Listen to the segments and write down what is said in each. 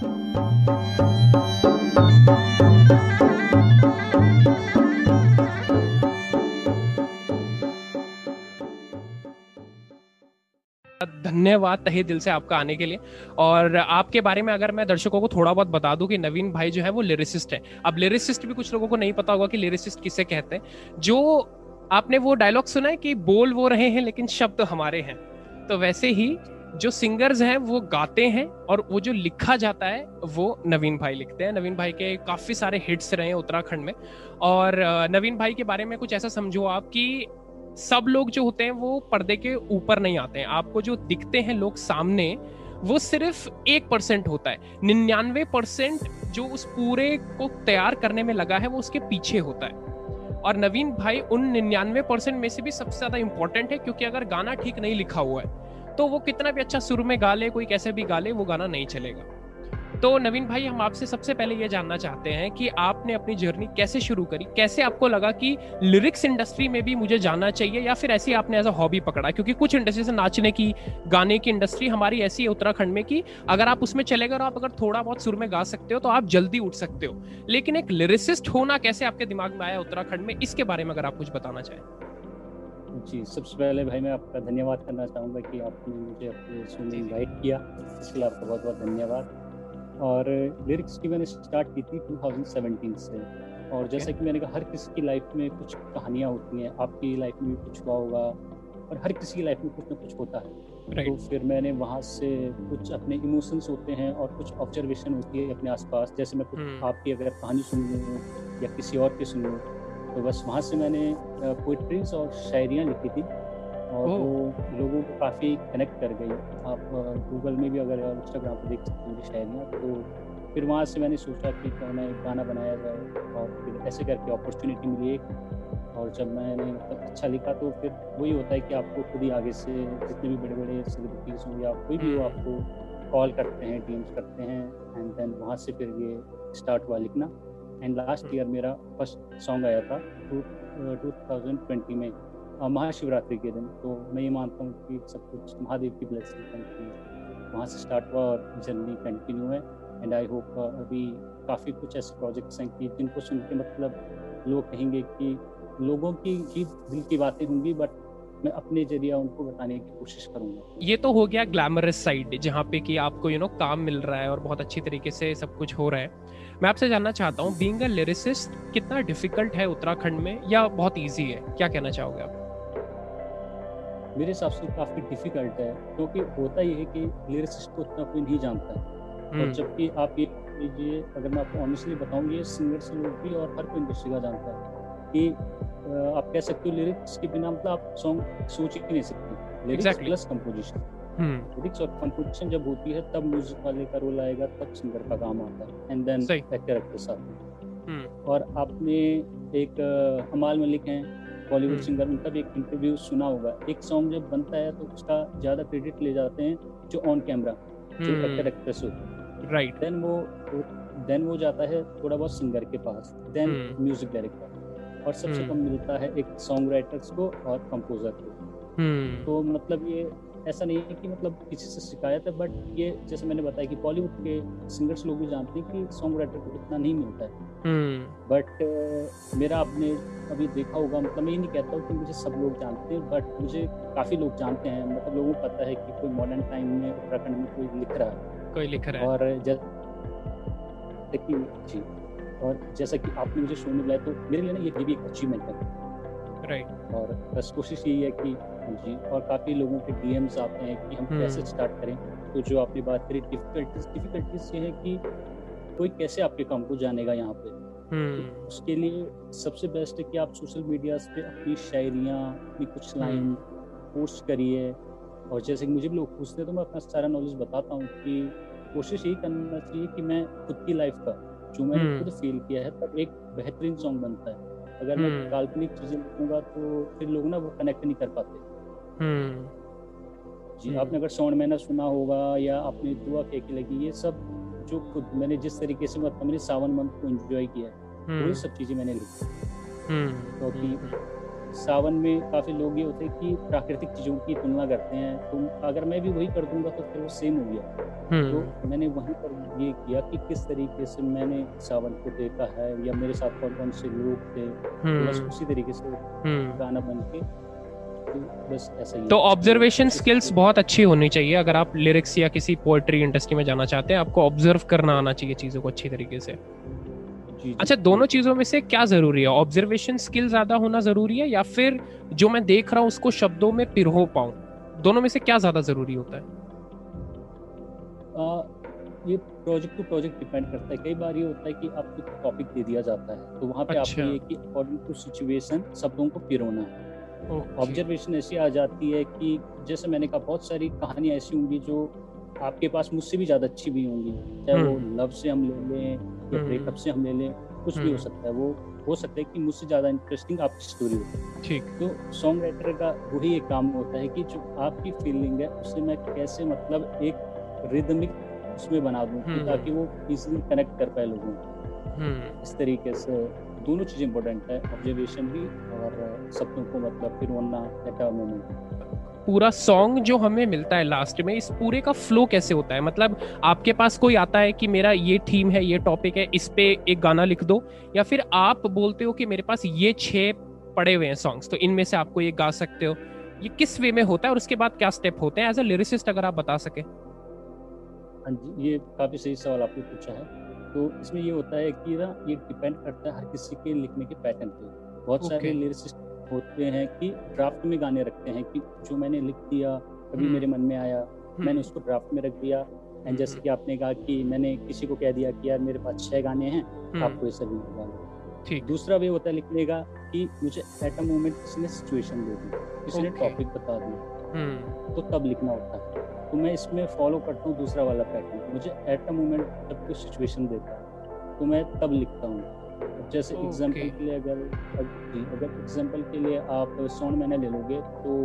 धन्यवाद तहे दिल से आपका आने के लिए। और आपके बारे में अगर मैं दर्शकों को थोड़ा बहुत बता दूं कि नवीन भाई जो है वो लिरिसिस्ट है। अब लिरिसिस्ट भी कुछ लोगों को नहीं पता होगा कि लिरिसिस्ट किसे कहते हैं। जो आपने वो डायलॉग सुना है कि बोल वो रहे हैं लेकिन शब्द हमारे हैं, तो वैसे ही जो सिंगर्स हैं वो गाते हैं और वो जो लिखा जाता है वो नवीन भाई लिखते हैं। नवीन भाई के काफ़ी सारे हिट्स रहे हैं उत्तराखंड में। और नवीन भाई के बारे में कुछ ऐसा समझो आप कि सब लोग जो होते हैं वो पर्दे के ऊपर नहीं आते हैं। आपको जो दिखते हैं लोग सामने वो सिर्फ 1% होता है। 99% जो उस पूरे को तैयार करने में लगा है वो उसके पीछे होता है। और नवीन भाई उन 99% में से भी सबसे ज़्यादा इम्पोर्टेंट है, क्योंकि अगर गाना ठीक नहीं लिखा हुआ है तो वो कितना भी अच्छा सुर में गा ले, कोई कैसे भी गा ले, वो गाना नहीं चलेगा। तो नवीन भाई, हम आपसे सबसे पहले ये जानना चाहते हैं कि आपने अपनी जर्नी कैसे शुरू करी, कैसे आपको लगा कि लिरिक्स इंडस्ट्री में भी मुझे जाना चाहिए, या फिर ऐसे आपने एज अ हॉबी पकड़ा? क्योंकि कुछ इंडस्ट्री से नाचने की, गाने की इंडस्ट्री हमारी ऐसी है उत्तराखंड में कि अगर आप उसमें चले गए और आप अगर थोड़ा बहुत सुर में गा सकते हो तो आप जल्दी उठ सकते हो, लेकिन एक लिरिसिस्ट होना कैसे आपके दिमाग में आया उत्तराखंड में, इसके बारे में अगर आप कुछ बताना चाहें। जी, सबसे पहले भाई मैं आपका धन्यवाद करना चाहूँगा कि आपने मुझे अपने शो में इन्वाइट किया, इसके लिए आपका बहुत बहुत धन्यवाद। और लिरिक्स की मैंने स्टार्ट की थी 2017 से। और जैसा कि मैंने कहा, हर किसी की लाइफ में कुछ कहानियाँ होती हैं, आपकी लाइफ में भी कुछ हुआ होगा और हर किसी की लाइफ में कुछ ना कुछ होता है। तो फिर मैंने वहाँ से कुछ अपने इमोशंस होते हैं और कुछ ऑब्जर्वेशन होती है अपने आसपास। जैसे मैं कुछ आपकी अगर कहानी सुन लूँ या किसी और की सुन लूँ, तो बस वहाँ से मैंने पोइट्रीज और शायरियाँ लिखी थी और वो लोगों को काफ़ी कनेक्ट कर गई। आप गूगल में भी अगर इंस्टाग्राम पर देख सकते हैं शायरियाँ। तो फिर वहाँ से मैंने सोचा कि क्यों ना एक गाना बनाया जाए, और फिर ऐसे करके अपॉर्चुनिटी मिली एक। और जब मैंने अच्छा लिखा तो फिर वही होता है कि आपको खुद ही आगे से जितने भी बड़े बड़े सेलिब्रिटीज होंगे, आप कोई भी हो, आपको कॉल करते हैं, डीएम्स करते हैं, एंड देन वहाँ से फिर ये स्टार्ट हुआ लिखना। एंड लास्ट ईयर मेरा फर्स्ट सॉन्ग आया था 2020 में, महाशिवरात्रि के दिन। तो मैं ये मानता हूँ कि सब कुछ महादेव की ब्लेसिंग है, वहाँ से स्टार्ट हुआ और जर्नी कंटिन्यू है। एंड आई होप अभी काफ़ी कुछ ऐसे प्रोजेक्ट्स हैं कि जिनको सुन के मतलब लोग कहेंगे कि लोगों की ही दिल की बातें होंगी, बट मैं अपने जरिए उनको बताने की कोशिश करूंगा। ये तो हो गया ग्लैमरस साइड, जहाँ पे कि आपको काम मिल रहा है और बहुत अच्छी तरीके से सब कुछ हो रहा है। मैं आपसे जानना चाहता हूँ, बीइंग अ लिरिसिस्ट कितना डिफिकल्ट है उत्तराखंड में या बहुत ईजी है, क्या कहना चाहोगे आप? मेरे हिसाब से काफ़ी डिफिकल्ट है, क्योंकि होता ये है कि लिरिसिस्ट को उतना कोई नहीं जानता है। और जबकि आप ये अगर मैं आपको ऑनेस्टली बताऊँ, ये सिंगर्स लोग भी और हर कोई इंडस्ट्री का जानता है कि आप कह सकते हो लिरिक्स के बिना मतलब आप सॉन्ग सोच ही नहीं सकते। लिरिक्स प्लस कंपोजिशन, लिरिक्स और कंपोजिशन जब होती है तब म्यूजिक वाले का रोल आएगा, तब सिंगर का काम आता है, एंड देन एक्टर एक्ट्रेस आते हैं। और आपने एक हमाल मलिक हैं, बॉलीवुड सिंगर, उनका भी एक इंटरव्यू सुना होगा। एक सॉन्ग जब बनता है तो उसका ज़्यादा क्रेडिट ले जाते हैं जो ऑन कैमरा जो एक्टर एक्ट्रेस होती है, राइट। देन वो जाता है थोड़ा बहुत सिंगर के पास, देन म्यूजिक डायरेक्टर, और सबसे कम मिलता है एक सॉन्ग राइटर्स को और कंपोजर को। तो मतलब ये ऐसा नहीं है कि मतलब किसी से शिकायत है, बट ये जैसे मैंने बताया कि बॉलीवुड के सिंगर्स लोग भी जानते हैं कि सॉन्ग राइटर को इतना नहीं मिलता है। बट मेरा आपने अभी देखा होगा, मतलब मैं ये नहीं कहता हूँ कि मुझे सब लोग जानते हैं, बट मुझे काफ़ी लोग जानते हैं। मतलब लोगों को पता है कि कोई मॉडर्न टाइम में उत्तराखंड में कोई लिख रहा है। और जैसा कि आपने मुझे शो में बुलाया, तो मेरे लिए ना ये भी एक अचीवमेंट है, राइट। और बस कोशिश यही है कि जी, और काफ़ी लोगों के डीएम्स आते हैं कि हम कैसे स्टार्ट करें। तो जो आपने बात करी डिफिकल्टीज ये है कि कोई कैसे आपके काम को जानेगा यहाँ पे। तो उसके लिए सबसे बेस्ट है कि आप सोशल मीडियाज पे अपनी शायरियाँ, अपनी कुछ लाइन पोस्ट करिए। और जैसे कि मुझे भी लोग पूछते हैं तो मैं अपना सारा नॉलेज बताता हूँ कि कोशिश यही करना चाहिए कि मैं खुद की लाइफ का जो मैंने खुद फील किया है तब एक बेहतरीन सॉन्ग बनता है। अगर मैं काल्पनिक चीजें लिखूंगा तो फिर लोग ना वो कनेक्ट नहीं कर पाते। जी, आपने अगर श्रावण महीना सुना होगा या आपने दुआ कहके लगी, ये सब जो खुद मैंने जिस तरीके से मतलब मैंने सावन मंथ को एंजॉय किया, वो सब चीजें मैंने लिखी। क्योंकि सावन में काफ़ी लोग ये होते हैं कि प्राकृतिक चीज़ों की तुलना करते हैं, तो अगर मैं भी वही कर दूंगा तो फिर वो सेम हो गया। तो मैंने वहीं पर ये किया कि किस तरीके से मैंने सावन को देखा है या मेरे साथ कौन कौन से लोग थे, बस उसी तरीके से गाना बन के बस ऐसा ही। तो ऑब्जर्वेशन स्किल्स बहुत अच्छी होनी चाहिए अगर आप लिरिक्स या किसी पोएट्री इंडस्ट्री में जाना चाहते हैं, आपको ऑब्जर्व करना आना चाहिए चीज़ों को अच्छी तरीके से। अच्छा, दोनों चीजों में से क्या जरूरी है? ऑब्जर्वेशन स्किल ज्यादा होना जरूरी है या फिर जो मैं देख रहा हूँ उसको शब्दों में पिरो पाऊं? दोनों में से क्या ज्यादा जरूरी होता है? ये प्रोजेक्ट टू प्रोजेक्ट डिपेंड करता है। कई बार ये होता है कि आपको टॉपिक दे दिया जाता है तो वहाँ पे अच्छा। आपको ये कि अकॉर्डिंग टू सिचुएशन शब्दों को पिरोना है। ऑब्जर्वेशन ऐसी आ जाती है कि जैसे मैंने कहा बहुत सारी कहानियां ऐसी होंगी जो आपके पास मुझसे भी ज्यादा अच्छी भी होंगी, चाहे वो लव से हम ले लें, ब्रेकअप से हम ले लें, कुछ भी हो सकता है। वो हो सकता है कि मुझसे ज़्यादा इंटरेस्टिंग आपकी स्टोरी हो। ठीक, तो सॉन्ग राइटर का वही एक काम होता है कि जो आपकी फीलिंग है उसे मैं कैसे मतलब एक रिदमिक उसमें बना दूँ ताकि वो इजीली कनेक्ट कर पाए लोगों को। इस तरीके से दोनों चीज़ें इम्पोर्टेंट है, ऑब्जर्वेशन भी और शब्दों को मतलब फिर होना एट अ मोमेंट। पूरा सॉन्ग जो हमें मिलता है लास्ट में, इस पूरे का फ्लो कैसे होता है? मतलब आपके पास कोई आता है कि मेरा ये थीम है, ये टॉपिक है, इस पे एक गाना लिख दो, या फिर आप बोलते हो कि मेरे पास ये 6 पड़े हुए हैं सॉन्ग्स तो इनमें से आपको ये गा सकते हो? ये किस वे में होता है और उसके बाद क्या स्टेप होते हैं एज अ लिरिसिस्ट, अगर आप बता सके? हाँ जी, ये काफ़ी सही सवाल आपने पूछा है। तो इसमें ये होता है कि ना ये डिपेंड करता है हर किसी के लिखने के पैटर्न पे। बहुत सारे लिरिसिस्ट होते हैं कि ड्राफ्ट में गाने रखते हैं कि जो मैंने लिख दिया, कभी मेरे मन में आया, मैंने उसको ड्राफ्ट में रख दिया। एंड जैसे कि आपने कहा कि मैंने किसी को कह दिया कि यार मेरे पास 6 गाने हैं, आपको ये सभी गाने। दूसरा वे होता है लिखने का कि मुझे एट अ मोमेंट किसी ने सिचुएशन दे दी, किसी ने टॉपिक बता दिया, तो तब लिखना होता है। तो मैं इसमें फॉलो करता हूँ दूसरा वाला पैटर्न, मुझे एट अ मोमेंट जब कोई सिचुएशन देता है तो मैं तब लिखता हूँ। जैसे एग्जाम्पल के लिए अगर एग्जाम्पल के लिए आप सॉन्ग मैंने ले लोगे तो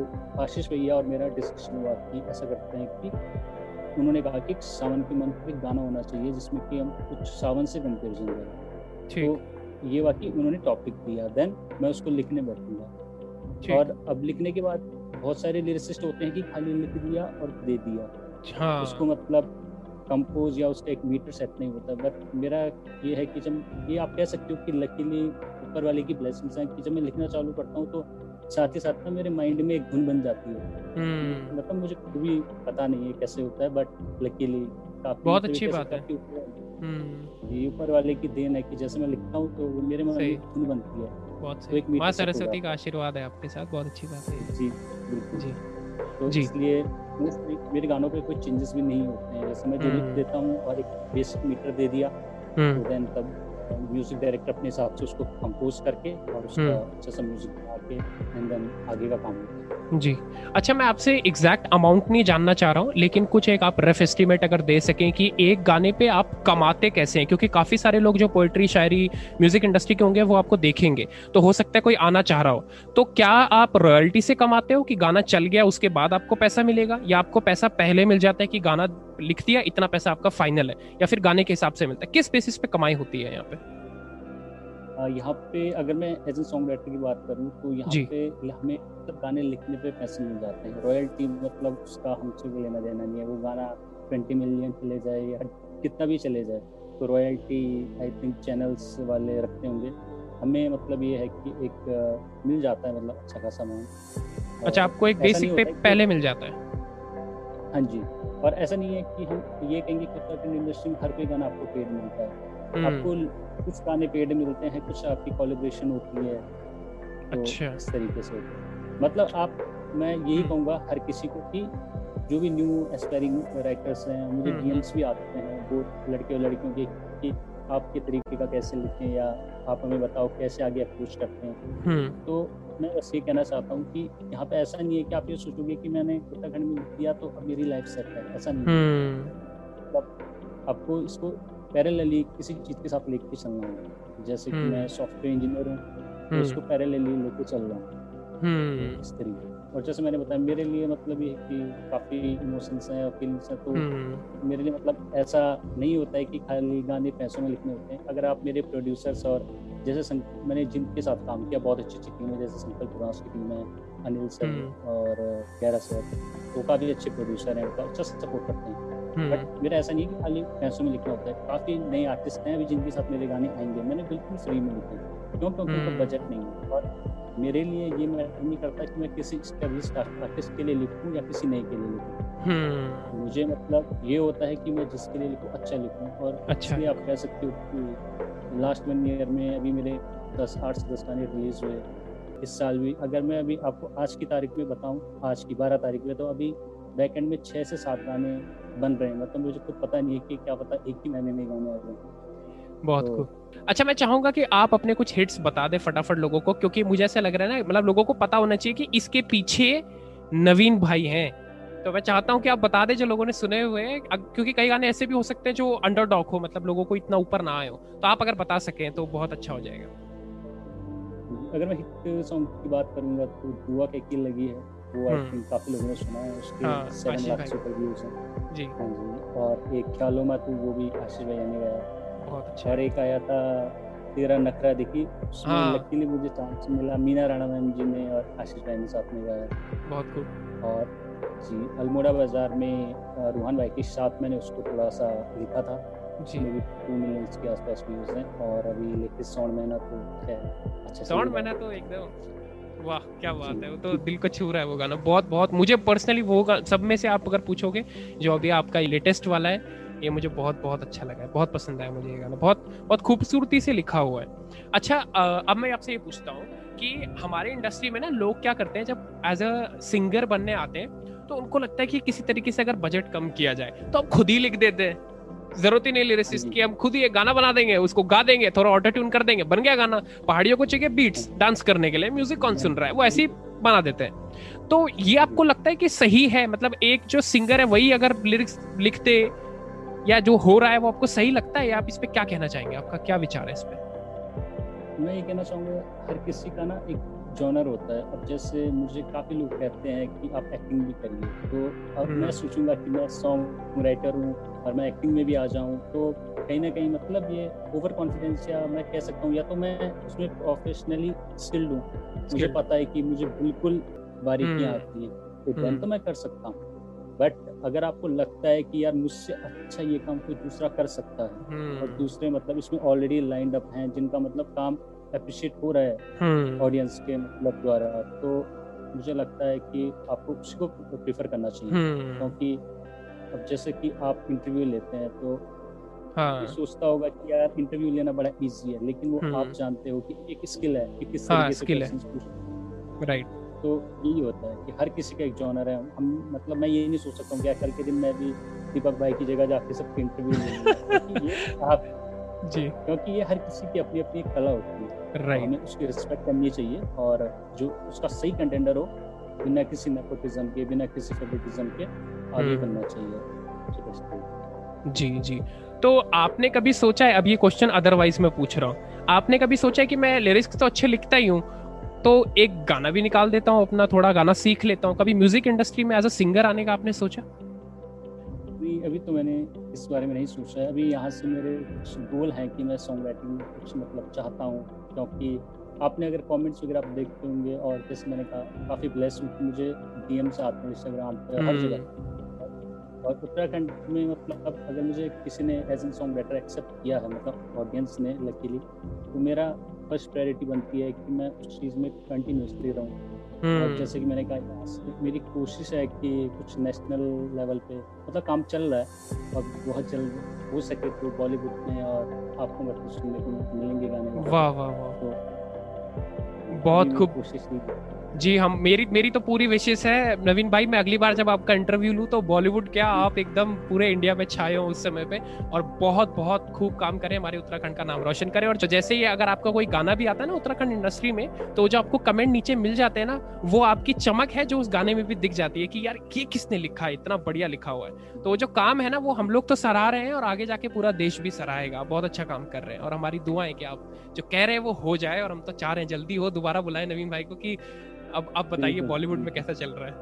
आशीष भैया और मेरा डिस्कशन हुआ कि ऐसा करते हैं कि उन्होंने कहा कि सावन के मंथ में गाना होना चाहिए जिसमें कि हम कुछ सावन से कंपेरिजन करें। तो ये वाकई उन्होंने टॉपिक दिया, देन मैं उसको लिखने बैठूंगा। और अब लिखने के बाद बहुत सारे लिरिसिस्ट होते हैं कि खाली लिख दिया और दे दिया, उसको मतलब कंपोज या उसका एक मीटर सेट नहीं होता। बट मेरा ये है कि जब ये आप कह सकते हो कि लकीली ऊपर वाले की ब्लेसिंग्स हैं कि जब मैं लिखना चालू करता हूँ तो साथ ही साथ में मेरे माइंड में एक धुन बन जाती है। मतलब मुझे कभी पता नहीं है कैसे होता है, बट लकीली बहुत अच्छी बात है, ये ऊपर वाले की देन है कि जैसे मैं लिखता हूँ तो मेरे मन में धुन बनती है। बहुत माँ सरस्वती का आशीर्वाद है आपके साथ, बहुत अच्छी बात है। जी बिल्कुल जी। तो इसलिए मेरे गानों पे कोई चेंजेस भी नहीं होते हैं, जैसे मैं जो लिख देता हूँ और एक बेसिक मीटर दे दिया तो देन तब म्यूजिक डायरेक्टर अपने हिसाब से उसको कंपोज करके और उसका अच्छा सा म्यूजिक बना के एंड देन आगे का काम होता है। जी अच्छा, मैं आपसे एग्जैक्ट अमाउंट नहीं जानना चाह रहा हूँ, लेकिन कुछ एक आप रफ एस्टिमेट अगर दे सकें कि एक गाने पे आप कमाते कैसे हैं, क्योंकि काफ़ी सारे लोग जो पोएट्री शायरी म्यूजिक इंडस्ट्री के होंगे वो आपको देखेंगे, तो हो सकता है कोई आना चाह रहा हो। तो क्या आप रॉयल्टी से कमाते हो कि गाना चल गया उसके बाद आपको पैसा मिलेगा, या आपको पैसा पहले मिल जाता है कि गाना लिख दिया इतना पैसा आपका फाइनल है, या फिर गाने के हिसाब से मिलता है? किस बेसिस पे कमाई होती है यहाँ पे? यहाँ पे अगर मैं एज ए सॉन्ग राइटर की बात करूँ तो यहाँ पे हमें मतलब गाने लिखने पे पैसे मिल जाते हैं। रॉयल्टी मतलब उसका हमसे भी लेना देना नहीं है, वो गाना 20 मिलियन चले जाए या कितना भी चले जाए तो रॉयल्टी आई थिंक चैनल्स वाले रखते होंगे। हमें मतलब ये है कि एक मिल जाता है मतलब अच्छा खासा अमाउंट। अच्छा, आपको एक बेसिक पे पहले मिल जाता है? हाँ जी, और ऐसा नहीं है कि हम ये कहेंगे कि उत्तराखंड इंडस्ट्री में हर कोई गाना आपको पेड मिलता है। आपको कुछ गाने पेड मिलते हैं, कुछ आपकी कोलैबोरेशन होती है, तो अच्छा। इस तरीके से मतलब आप मैं यही कहूँगा हर किसी को कि जो भी न्यू एस्पायरिंग राइटर्स हैं, मुझे डीएम्स भी आते हैं वो लड़के और लड़कियों के कि आपके तरीके का कैसे लिखें या आप हमें बताओ कैसे आगे अप्रोच करते हैं। तो मैं बस ये कहना चाहता हूँ कि यहाँ पे ऐसा नहीं है कि आप ये सोचोगे कि मैंने उत्तराखंड में लिख दिया तो अब मेरी लाइफ सेट है, ऐसा नहीं है। तो आपको इसको पैरेलली किसी चीज़ के साथ लेके चलना होगा। जैसे कि मैं सॉफ्टवेयर इंजीनियर हूँ तो इसको पैरेलली लेके चल रहा हूँ इस तरीके। और जैसे मैंने बताया मेरे लिए मतलब ये कि काफ़ी इमोशंस हैं और फीलिंग्स हैं, तो मेरे लिए मतलब ऐसा नहीं होता है कि खाली गाने पैसों में लिखने होते हैं। अगर आप मेरे प्रोड्यूसर्स और जैसे मैंने जिनके साथ काम किया बहुत अच्छी अच्छी टीम है, जैसे संकल्प पुराण की टीम है, अनिल सर और कैरा सर, वो काफ़ी अच्छे प्रोड्यूसर हैं, उनका अच्छा सपोर्ट करते हैं। बट मेरा ऐसा नहीं कि खाली पैसों में लिखना होता है, काफ़ी नए आर्टिस्ट हैं अभी जिनके साथ मेरे गाने आएंगे, मैंने बिल्कुल फ्री में लिखे क्योंकि उनका बजट नहीं है। और मेरे लिए ये मैटर नहीं करता कि मैं किसी स्टेब्लिश आर्टिस्ट के लिए लिखूँ या किसी नए के लिए लिखूँ। मुझे मतलब ये होता है कि मैं जिसके लिए लिखूँ अच्छा लिखूँ। और अच्छा आप कह सकते हो कि लास्ट 1 ईयर में अभी मेरे 8 से 10 गाने रिलीज हुए इस साल भी। अगर मैं अभी आपको आज की तारीख में बताऊं, आज की 12 तारीख में, तो अभी बैक एंड में 6 से 7 गाने बन रहे हैं। मतलब मुझे खुद पता नहीं है कि क्या पता एक ही महीने में गाने आ रहे हैं। बहुत खूब। अच्छा, मैं चाहूँगा कि आप अपने कुछ हिट्स बता दें फटाफट लोगों को, क्योंकि मुझे ऐसा लग रहा है ना, मतलब लोगों को पता होना चाहिए कि इसके पीछे नवीन भाई हैं। तो मैं चाहता हूँ कि आप बता दें जो लोगों ने सुने हुए हैं, क्योंकि कई गाने ऐसे भी हो सकते हैं जो अंडरडॉग हो, मतलब लोगों को इतना ऊपर ना आए हो, तो आप अगर बता सकें तो बहुत अच्छा हो जाएगा। अगर मैं हिट सॉन्ग की बात करूंगा तो दुआ के किल लगी है, वो आई थिंक काफी लोगों ने सुना है, उसके 7 लाख सुपर व्यूज हैं जी। और एक ख्यालों में तू, वो भी आशीष भाई ने गाया, बहुत अच्छा। और एक आया था तेरा नखरा, देखी उसमें लकीली मुझे चांस मिला, मीना राणा मैम जी ने और आशीष भाई ने साथ में गाया, बहुत खूब। और जी अल्मोड़ा बाजार में रुहान भाई के साथ मैंने उसको थोड़ा सा लिखा था जी, भी 2 मिलियन के आसपास व्यूज हैं। और अभी लेटेस्ट 3 महीना तो है, अच्छा 3 महीना तो एकदम वाह, क्या बात है। वो तो दिल को छू रहा है वो गाना, बहुत बहुत। मुझे पर्सनली वो सब में से आप अगर पूछोगे जो अभी आपका लेटेस्ट वाला है, ये मुझे बहुत बहुत अच्छा लगा है, बहुत पसंद आया मुझे ये गाना, बहुत बहुत खूबसूरती से लिखा हुआ है। अच्छा, अब मैं आपसे ये पूछता हूँ कि हमारे इंडस्ट्री में ना लोग क्या करते हैं, जब एज अ सिंगर बनने आते हैं तो उनको लगता है कि किसी तरीके से अगर बजट कम किया जाए तो हम खुद ही लिख देते हैं, जरूरत ही नहीं लिरिसिस्ट की, हम खुद ही एक गाना बना देंगे, उसको गा देंगे, थोड़ा ऑटो ट्यून कर देंगे, बन गया गाना। पहाड़ियों को चाहिए बीट्स डांस करने के लिए, म्यूजिक कौन सुन रहा है, वो ऐसे ही बना देते हैं। तो ये आपको लगता है कि सही है, मतलब एक जो सिंगर है वही अगर लिरिक्स लिखते या जो हो रहा है वो आपको सही लगता है, या आप इस पर क्या कहना चाहेंगे, आपका क्या विचार है इस पर? मैं ये कहना चाहूँगा हर किसी का ना एक जॉनर होता है। अब जैसे मुझे काफ़ी लोग कहते हैं कि आप एक्टिंग भी करिए, तो अब मैं सोचूंगा कि मैं सॉन्ग राइटर हूँ और मैं एक्टिंग में भी आ जाऊँ, तो कहीं ना कहीं मतलब ये ओवर कॉन्फिडेंस, या मैं कह सकता हूँ या तो मैं उसमें प्रोफेशनली स्किल्ड हूँ, मुझे पता है कि मुझे बिल्कुल बारीकियाँ आती हैं, तो ड्रॉइंग तो मैं कर सकता हूँ। बट अगर आपको लगता है कि यार मुझसे अच्छा ये काम कोई दूसरा कर सकता है, और दूसरे मतलब इसमें ऑलरेडी लाइंड अप हैं जिनका मतलब काम अप्रिशिएट हो रहा है ऑडियंस के मतलब द्वारा, तो मुझे लगता है कि आपको उसको प्रेफर करना चाहिए। क्योंकि अब जैसे कि आप इंटरव्यू लेते हैं तो सोचता होगा कि यार इंटरव्यू लेना बड़ा इजी है, लेकिन वो आप जानते हो कि एक स्किल है कि किस तरीके से क्वेश्चंस पूछना, राइट। तो यही होता है कि हर किसी का एक जॉनर है। हम मतलब मैं ये नहीं सोच सकता हूँ कि कल के दिन मैं भी दीपक भाई की जगह जाके सबके इंटरव्यू लूँ, आप जी, क्योंकि ये हर किसी की अपनी अपनी कला होती है, राइट। हमें उसकी रिस्पेक्ट करनी चाहिए, और जो उसका सही कंटेंडर हो, बिना किसी नेपोटिज्म के, बिना किसी फेवरेटिज्म के आगे बनना चाहिए जी। जी, तो आपने कभी सोचा है, अब ये क्वेश्चन अदरवाइज मैं पूछ रहा हूँ, आपने कभी सोचा है कि मैं लिरिक्स तो अच्छे लिखता ही हूँ तो एक गाना भी निकाल देता हूँ अपना, थोड़ा गाना सीख लेता हूँ, कभी म्यूजिक इंडस्ट्री में एज अ सिंगर आने का आपने सोचा? अभी तो मैंने इस बारे में नहीं सोचा है। अभी यहाँ से मेरे कुछ गोल हैं कि मैं सॉन्ग राइटिंग में कुछ मतलब चाहता हूँ, क्योंकि आपने अगर कमेंट्स वगैरह आप देखते होंगे, और जैसे मैंने कहा काफ़ी ब्लेस हूँ कि मुझे डीएम्स आते हैं इंस्टाग्राम पर हर जगह। और उत्तराखंड में मतलब अब अगर मुझे किसी ने as an song writer accept किया है, मतलब ऑडियंस ने लकीली, तो मेरा फर्स्ट प्रायोरिटी बनती है कि मैं उस चीज़ में कंटिन्यूसली रहूँ। और जैसे कि मैंने कहा मेरी कोशिश है कि कुछ नेशनल लेवल पे मतलब काम चल रहा है, और बहुत जल्द हो सके तो बॉलीवुड में और आपको मतलब सुनने को मिलेंगे गाने। वाह वाह वाह, तो बहुत खूब कोशिश की जी। हम मेरी तो पूरी विशेष है नवीन भाई, मैं अगली बार जब आपका इंटरव्यू लूँ तो बॉलीवुड क्या, आप एकदम पूरे इंडिया में छाए हो उस समय पे, और बहुत बहुत खूब काम करें, हमारे उत्तराखंड का नाम रोशन करें। और जैसे ही अगर आपका कोई गाना भी आता है ना उत्तराखंड इंडस्ट्री में, तो जो आपको कमेंट नीचे मिल जाते हैं ना, वो आपकी चमक है जो उस गाने में भी दिख जाती है कि यार ये किसने लिखा है, इतना बढ़िया लिखा हुआ है। तो जो काम है ना वो हम लोग तो सराह रहे हैं, और आगे जाके पूरा देश भी सराहेगा, बहुत अच्छा काम कर रहे हैं। और हमारी दुआएं कि आप जो कह रहे हैं वो हो जाए, और हम तो चाह रहे हैं जल्दी हो, दोबारा बुलाएं नवीन भाई को कि अब आप बताइए बॉलीवुड में कैसा चल रहा है।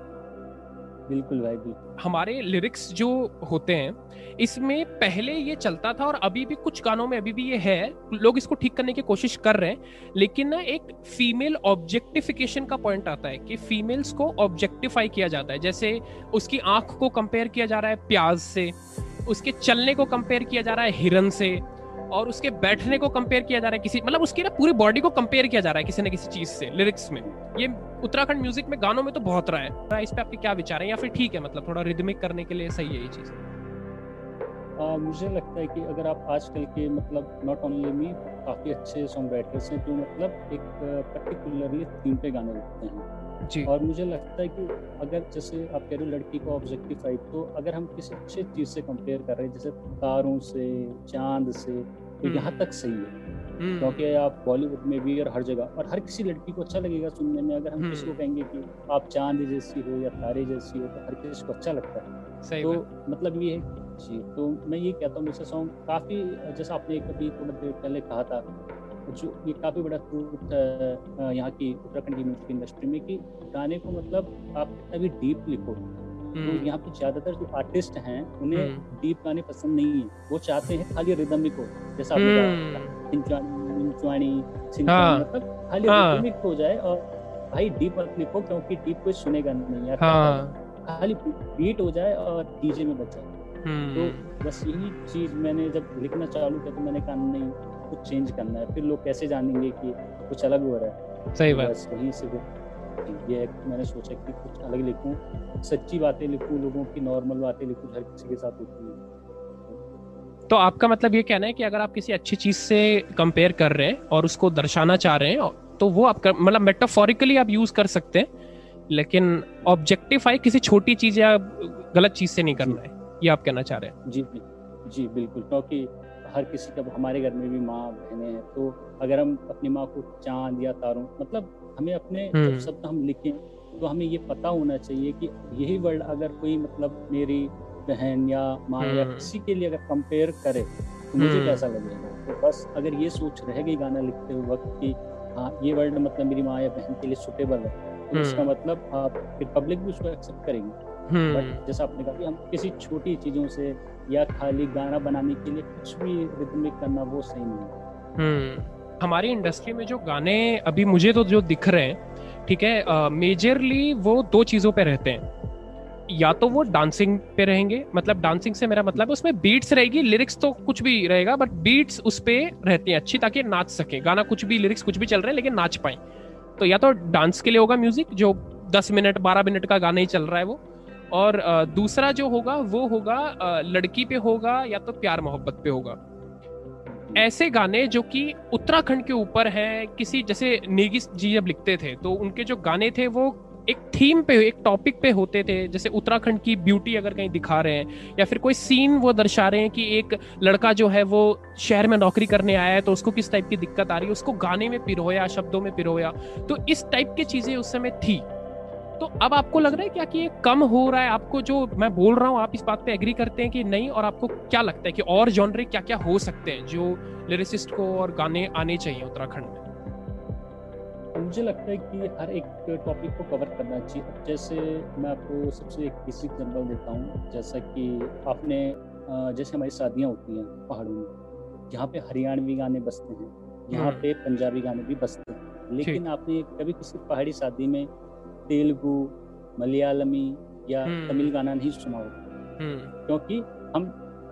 बिल्कुल भाई बिल्कुल। हमारे लिरिक्स जो होते हैं इसमें पहले ये चलता था और अभी भी कुछ गानों में अभी भी ये है, लोग इसको ठीक करने की कोशिश कर रहे हैं, लेकिन ना एक फीमेल ऑब्जेक्टिफिकेशन का पॉइंट आता है कि फीमेल्स को ऑब्जेक्टिफाई किया जाता है। जैसे उसकी आंख को कंपेयर किया जा रहा है प्याज से, उसके चलने को कंपेयर किया जा रहा है हिरन से, और उसके बैठने को कंपेयर किया जा रहा है किसी, मतलब उसकी ना पूरी बॉडी को कंपेयर किया जा रहा है किसी ना किसी चीज से लिरिक्स में। ये उत्तराखंड म्यूजिक में गानों में तो बहुत रहा है, इस पे आपके क्या विचार है, या फिर ठीक है मतलब थोड़ा रिदमिक करने के लिए सही है ये चीज? मुझे लगता है कि अगर आप आजकल के मतलब नॉट ओनली मी काफी अच्छे सॉन्ग राइटर्स हैं जो मतलब एक पर्टिकुलरली थीम पे गाने लिखते हैं जी। और मुझे लगता है कि अगर जैसे आप कह रहे हो लड़की को ऑब्जेक्टिफाई, तो अगर हम किसी अच्छी चीज से कंपेयर कर रहे हैं जैसे तारों से, चांद से, तो यहाँ तक सही है, क्योंकि आप बॉलीवुड में भी और हर जगह और हर किसी लड़की को अच्छा लगेगा सुनने में। अगर हम किसी को कहेंगे कि आप चांद जैसी हो या तारे जैसी हो, तो हर किसी को अच्छा लगता है। सही तो मतलब ये है जी। तो मैं ये कहता हूँ जैसे सॉन्ग काफी, जैसा आपने कभी थोड़ा देर पहले कहा था, जो ये काफ़ी बड़ा ट्रूथ है यहाँ की उत्तराखंड की म्यूजिक इंडस्ट्री में कि गाने को मतलब आप कितना भी डीप लिखो, तो यहाँ पे ज़्यादातर जो आर्टिस्ट हैं उन्हें डीप गाने पसंद नहीं है, वो चाहते हैं खाली रिदमिक हो, जैसा आपने कहा मतलब खाली रिदमिक हो जाए। और भाई डीप मत लिखो क्योंकि डीप कोई सुनेगा नहीं यार, खाली बीट हो जाए और डीजे में बच जाए। तो बस यही चीज़ मैंने जब लिखना चालू किया तो मैंने कहा नहीं, कुछ चेंज करना है, फिर लोग कैसे जानेंगे कि कुछ अलग हो रहा है। सही बात। बस वहीं से ये मैंने सोचा कि कुछ अलग लिखूं, सच्ची बातें लिखूं, लोगों की नॉर्मल बातें लिखूं, हर किसी के साथ लिखूं। तो आपका मतलब ये कहना है कि अगर आप किसी अच्छी चीज से कंपेयर कर रहे हैं और उसको दर्शाना चाह रहे हैं, तो वो आप मतलब मेटाफोरिकली आप यूज कर सकते हैं, लेकिन ऑब्जेक्टिफाई किसी छोटी चीज या गलत चीज से नहीं करना है, ये आप कहना चाह रहे हैं? जी जी बिल्कुल, क्योंकि हर किसी का, हमारे घर में भी माँ बहने हैं, तो अगर हम अपनी माँ को चांद या तारों, मतलब हमें अपने शब्द हम लिखें तो हमें ये पता होना चाहिए कि यही वर्ड अगर कोई मतलब मेरी बहन या माँ या किसी के लिए अगर कंपेयर करे तो मुझे कैसा लगेगा। तो बस अगर ये सोच रह गई गाना लिखते वक्त कि हाँ ये वर्ड मतलब मेरी माँ या बहन के लिए सुटेबल है, तो इसका मतलब आप फिर पब्लिक भी उसको एक्सेप्ट करेगी। बट जैसा आपने कहा कि हम किसी छोटी चीजों से या खाली गाना बनाने के लिए कुछ भी रिदमिक करना, वो सही नहीं है। हमारी इंडस्ट्री में जो गाने अभी मुझे तो जो दिख रहे हैं, ठीक है, मेजरली वो दो चीजों पे रहते हैं, या तो वो डांसिंग पे रहेंगे, मतलब डांसिंग से मेरा मतलब है उसमें बीट्स रहेगी, लिरिक्स तो कुछ भी रहेगा बट बीट्स उस पे रहती हैं अच्छी, ताकि नाच सके गाना, कुछ भी लिरिक्स कुछ भी चल रहे हैं लेकिन नाच पाए। तो या तो डांस के लिए होगा म्यूजिक जो 10 मिनट 12 मिनट का गाना ही चल रहा है वो, और दूसरा जो होगा वो होगा लड़की पे होगा या तो प्यार मोहब्बत पे होगा। ऐसे गाने जो कि उत्तराखंड के ऊपर हैं, किसी जैसे नेगी जी जब लिखते थे तो उनके जो गाने थे वो एक थीम पे, एक टॉपिक पे होते थे, जैसे उत्तराखंड की ब्यूटी अगर कहीं दिखा रहे हैं या फिर कोई सीन वो दर्शा रहे हैं कि एक लड़का जो है वो शहर में नौकरी करने आया है तो उसको किस टाइप की दिक्कत आ रही है, उसको गाने में पिरोया, शब्दों में पिरोया, तो इस टाइप की चीज़ें उस समय थी। तो अब आपको लग रहा है क्या कि ये कम हो रहा है? आपको जो मैं बोल रहा हूँ आप इस बात पे एग्री करते हैं कि नहीं, और आपको क्या लगता है कि और जॉनरे क्या क्या हो सकते हैं जो लिरिसिस्ट को और गाने आने चाहिए उत्तराखंड में? मुझे लगता है कि हर एक टॉपिक को कवर करना चाहिए। जैसे मैं आपको सबसे एक बेसिक एग्जांपल देता हूँ, जैसा कि आपने, जैसे हमारी शादियाँ होती हैं पहाड़ों में, यहाँ पे हरियाणवी गाने बजते हैं, यहाँ पे पंजाबी गाने भी बजते हैं, लेकिन आपने कभी किसी पहाड़ी शादी में तेलुगु, मलयालमी या तमिल गाना नहीं सुना होता, क्योंकि हम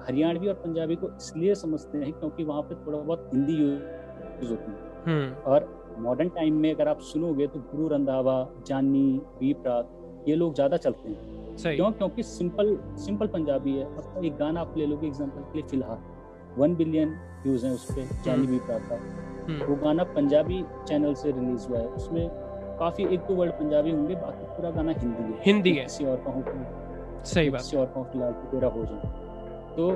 हरियाणवी और पंजाबी को इसलिए समझते हैं क्योंकि वहाँ पे थोड़ा बहुत हिंदी यूज होती है। और मॉडर्न टाइम में अगर आप सुनोगे तो गुरु रंधावा, जानी वी प्रात, ये लोग ज्यादा चलते हैं। क्यों? क्योंकि सिंपल पंजाबी है। अब एक गाना आप ले लोगे एग्जाम्पल के लिए, फिलहाल 1 बिलियन व्यूज है उस पर, जानी वी प्रात का। वो गाना पंजाबी चैनल से रिलीज हुआ है, उसमें काफी 1-2 वर्ड पंजाबी होंगे, बाकी पूरा गाना हिंदी है। किसी और कहूँ सही बात, किसी और कहूँ फिलहाल तेरा हो जाए। तो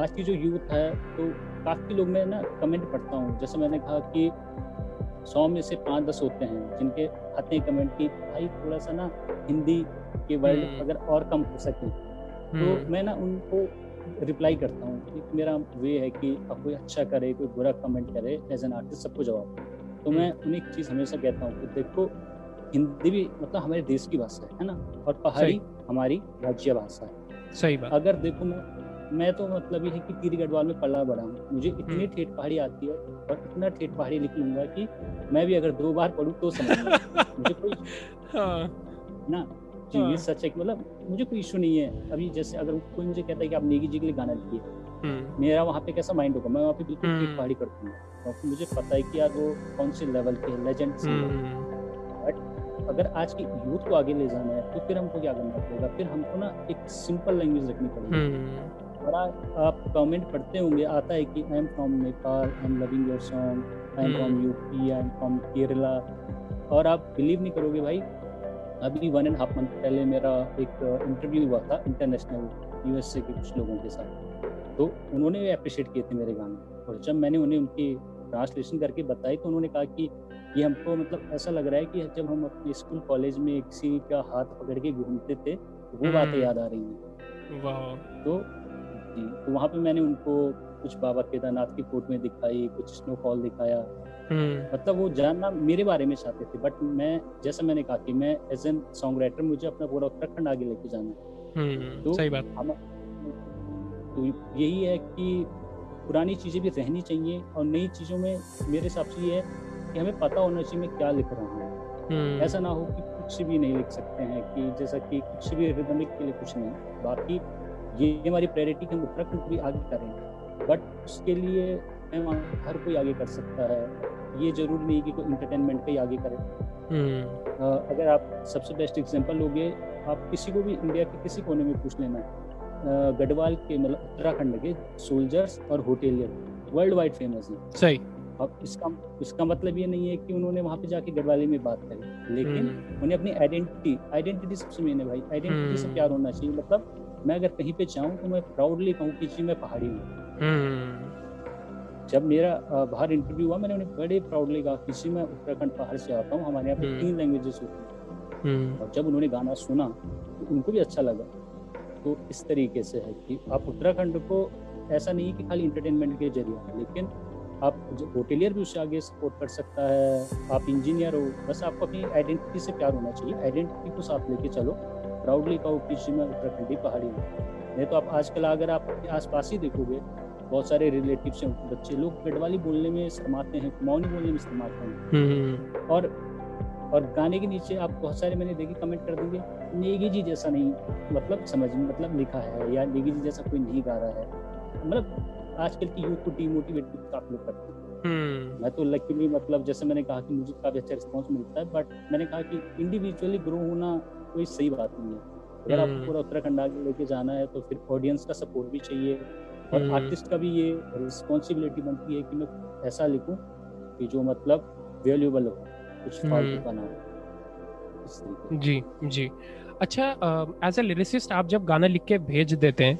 आज की जो यूथ है, तो काफी लोग, मैं ना कमेंट पढ़ता हूँ, जैसे मैंने कहा कि 100 में से 5-10 होते हैं जिनके आते हैं कमेंट की भाई थोड़ा सा ना हिंदी के वर्ड अगर और कम हो सके, तो मैं ना उनको रिप्लाई करता हूँ। मेरा वे है कि अब कोई अच्छा करे, कोई बुरा कमेंट करे, एज एन आर्टिस्ट सबको जवाब। तो मैं उन्हें एक चीज़ हमेशा कहता हूँ कि देखो हिंदी भी मतलब हमारे देश की भाषा है ना, और पहाड़ी हमारी राज्य भाषा है। सही बात। अगर देखो मैं तो मतलब ये है कि टिहरी गढ़वाल में पला बड़ा हूँ, मुझे इतनी ठेठ पहाड़ी आती है और इतना ठेठ पहाड़ी लिख लूंगा कि मैं भी अगर 2 बार पढ़ू तो समझ मुझे कोई ना ये सच है, मतलब मुझे कोई इशू नहीं है। अभी जैसे अगर कोई मुझे कहता है कि आप नेगी जी के लिए गाना लिखिए, मेरा वहाँ पे कैसा माइंड होगा, मैं वहाँ पे बिल्कुल ठेठ पहाड़ी कर दूंगा क्योंकि मुझे पता है कि यार वो कौन से लेवल के लेजेंड। बट अगर आज की यूथ को आगे ले जाना है तो फिर हमको क्या करना पड़ेगा, फिर हमको ना एक सिंपल लैंग्वेज रखनी पड़ेगी। आप कमेंट पढ़ते होंगे आता है कि I am from Nepal, I am loving your song, I am from UP, I am from Kerala. और आप बिलीव नहीं करोगे भाई, अभी 1.5 मंथ पहले मेरा एक इंटरव्यू हुआ था इंटरनेशनल यूएसए के कुछ लोगों के साथ, तो उन्होंने अप्रिशिएट किए थे मेरे गाने। और जब मैंने उन्हें उनकी ट्रांसलेशन करके बताई तो उन्होंने कहा कि ये हमको मतलब ऐसा लग रहा है कि जब हम अपने स्कूल कॉलेज में किसी का हाथ पकड़ के घूमते थे वो बातें याद आ रही हैं। वाह। तो वहाँ पे मैंने उनको कुछ बाबा केदारनाथ की फोटो में दिखाई, कुछ स्नोफॉल दिखाया, मतलब वो जानना मेरे बारे में चाहते थे। बट मैं जैसा मैंने कहा कि मैं एज एन सॉन्ग राइटर मुझे अपना पूरा उत्तराखंड आगे लेके जाना है। तो सही बात। तो यही है कि पुरानी चीजें भी रहनी चाहिए और नई चीजों में मेरे हिसाब से ये है कि हमें पता होना चाहिए मैं क्या लिख रहा हूँ। ऐसा ना हो कि कुछ भी नहीं लिख सकते हैं, कि जैसा कि कुछ भी रिदमिक के लिए कुछ नहीं। बाकी ये हमारी प्रायोरिटी हम उत्तराखंड भी आगे करें, बट उसके लिए हर कोई आगे कर सकता है। ये जरूरी नहीं कि कोई इंटरटेनमेंट पे आगे करे। अगर आप सबसे बेस्ट एग्जांपल लोगे, आप किसी को भी इंडिया के किसी कोने में पूछ लेना, गढ़वाल के मतलब उत्तराखंड के सोल्जर्स और होटेलियर वर्ल्ड वाइड फेमस है। सही। अब इसका मतलब ये नहीं है कि उन्होंने वहाँ पे जाके गढ़वाली में बात करी, लेकिन उन्हें अपनी आइडेंटिटी सबसे मेन है भाई। आइडेंटिटी से प्यार होना चाहिए, मतलब मैं अगर कहीं पे जाऊं तो मैं प्राउडली कहूं कि जी मैं पहाड़ी हूँ। जब मेरा बाहर इंटरव्यू हुआ मैंने उन्हें बड़े प्राउडली कहा कि जी मैं उत्तराखंड पहाड़ से आता हूँ, हमारे यहाँ पे 3 लैंग्वेजेस होती हैं। और जब उन्होंने गाना सुना तो उनको भी अच्छा लगा। तो इस तरीके से है कि आप उत्तराखंड को ऐसा नहीं कि खाली इंटरटेनमेंट के जरिए, लेकिन आप होटेलियर भी उससे आगे सपोर्ट कर सकता है, आप इंजीनियर हो, बस आपको अपनी आइडेंटिटी से प्यार होना चाहिए। आइडेंटिटी को साथ लेके चलो, प्राउडली कहो कि जी मैं उत्तराखंडी पहाड़ी हूँ। नहीं तो आप आजकल अगर आप अपने आसपास ही देखोगे बहुत सारे रिलेटिव्स हैं, बच्चे लोग गढ़वाली बोलने में शर्माते हैं, कुमाऊनी बोलने में शर्माते हैं, और गाने के नीचे आप बहुत सारे मैंने देखे कमेंट कर देंगे नेगी जी जैसा नहीं मतलब समझ मतलब लिखा है, या नेगी जी जैसा कोई नहीं गा रहा है। मतलब आजकल की यूथ को डीमोटिवेट काफी लोग करते हैं। मैं तो लकीली मतलब जैसे मैंने कहा कि मुझे काफी अच्छा रिस्पॉन्स मिलता है, बट मैंने कहा कि इंडिविजुअली ग्रो होना कोई सही बात नहीं है। अगर आपको पूरा उत्तराखंड आगे लेके जाना है तो फिर ऑडियंस का सपोर्ट भी चाहिए और आर्टिस्ट का भी ये रिस्पॉन्सिबिलिटी बनती है कि मैं ऐसा लिखूं कि जो मतलब वैल्यूएबल हो, कुछ फालतू का ना हो। जी जी। अच्छा, एज ए लिरिसिस्ट आप जब गाना लिख के भेज देते हैं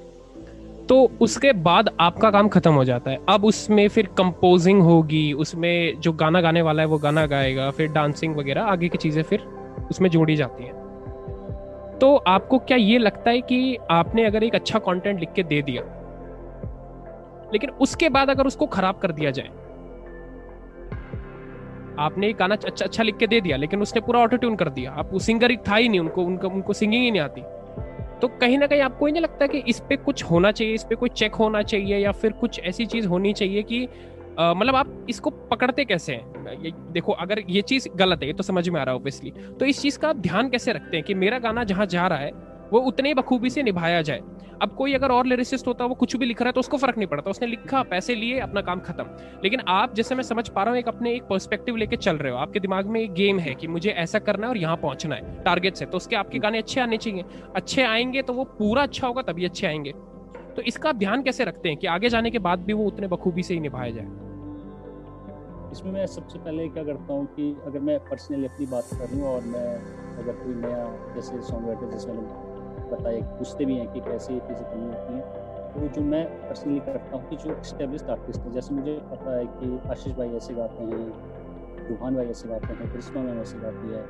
तो उसके बाद आपका काम खत्म हो जाता है। अब उसमें फिर कंपोजिंग होगी, उसमें जो गाना गाने वाला है वो गाना गाएगा, फिर डांसिंग वगैरह आगे की चीज़ें फिर उसमें जोड़ी जाती हैं। तो आपको क्या ये लगता है कि आपने अगर एक अच्छा कंटेंट लिख के दे दिया, लेकिन उसके बाद अगर उसको खराब कर दिया जाए, आपने एक गाना अच्छा लिख के दे दिया लेकिन उसने पूरा ऑटो ट्यून कर दिया, आप सिंगर ही था ही नहीं, उनको सिंगिंग ही नहीं आती, तो कहीं ना कहीं आपको ही नहीं लगता कि इस पे कुछ होना चाहिए, इस पे कोई चेक होना चाहिए या फिर कुछ ऐसी चीज़ होनी चाहिए कि मतलब आप इसको पकड़ते कैसे हैं? ये देखो अगर ये चीज़ गलत है ये तो समझ में आ रहा है ऑब्वियसली, तो इस चीज़ का आप ध्यान कैसे रखते हैं कि मेरा गाना जहाँ जा रहा है वो उतने बखूबी से निभाया जाए? अब कोई अगर और लिरिसिस्ट होता वो कुछ भी लिख रहा है तो उसको फर्क नहीं पड़ता, उसने लिखा, पैसे लिए, अपना काम खत्म। लेकिन आप जैसे मैं समझ पा रहा हूँ एक अपने एक पर्सपेक्टिव लेके चल रहे हो, आपके दिमाग में एक गेम है कि मुझे ऐसा करना है और यहाँ पहुंचना है, टारगेट्स है, तो उसके आपके गाने अच्छे आने चाहिए, अच्छे आएंगे तो वो पूरा अच्छा होगा तभी अच्छे आएंगे। तो इसका आप ध्यान कैसे रखते हैं कि आगे जाने के बाद भी वो उतने बखूबी से ही निभाया जाए? इसमें मैं सबसे पहले क्या करता हूँ कि अगर मैं पर्सनली अपनी बात करूँ और मैं अगर कोई नया जैसे सॉन्ग राइटर जैसे बताए पूछते भी हैं कि कैसे ये चीज़ें कमी होती हैं, तो जो मैं पर्सनली करता हूँ कि जो एस्टेब्लिश आर्टिस्ट हैं, जैसे मुझे पता है कि आशीष भाई ऐसे गाते हैं, रुहान भाई ऐसे गाते हैं, कृष्णा मैम ऐसे गाती है,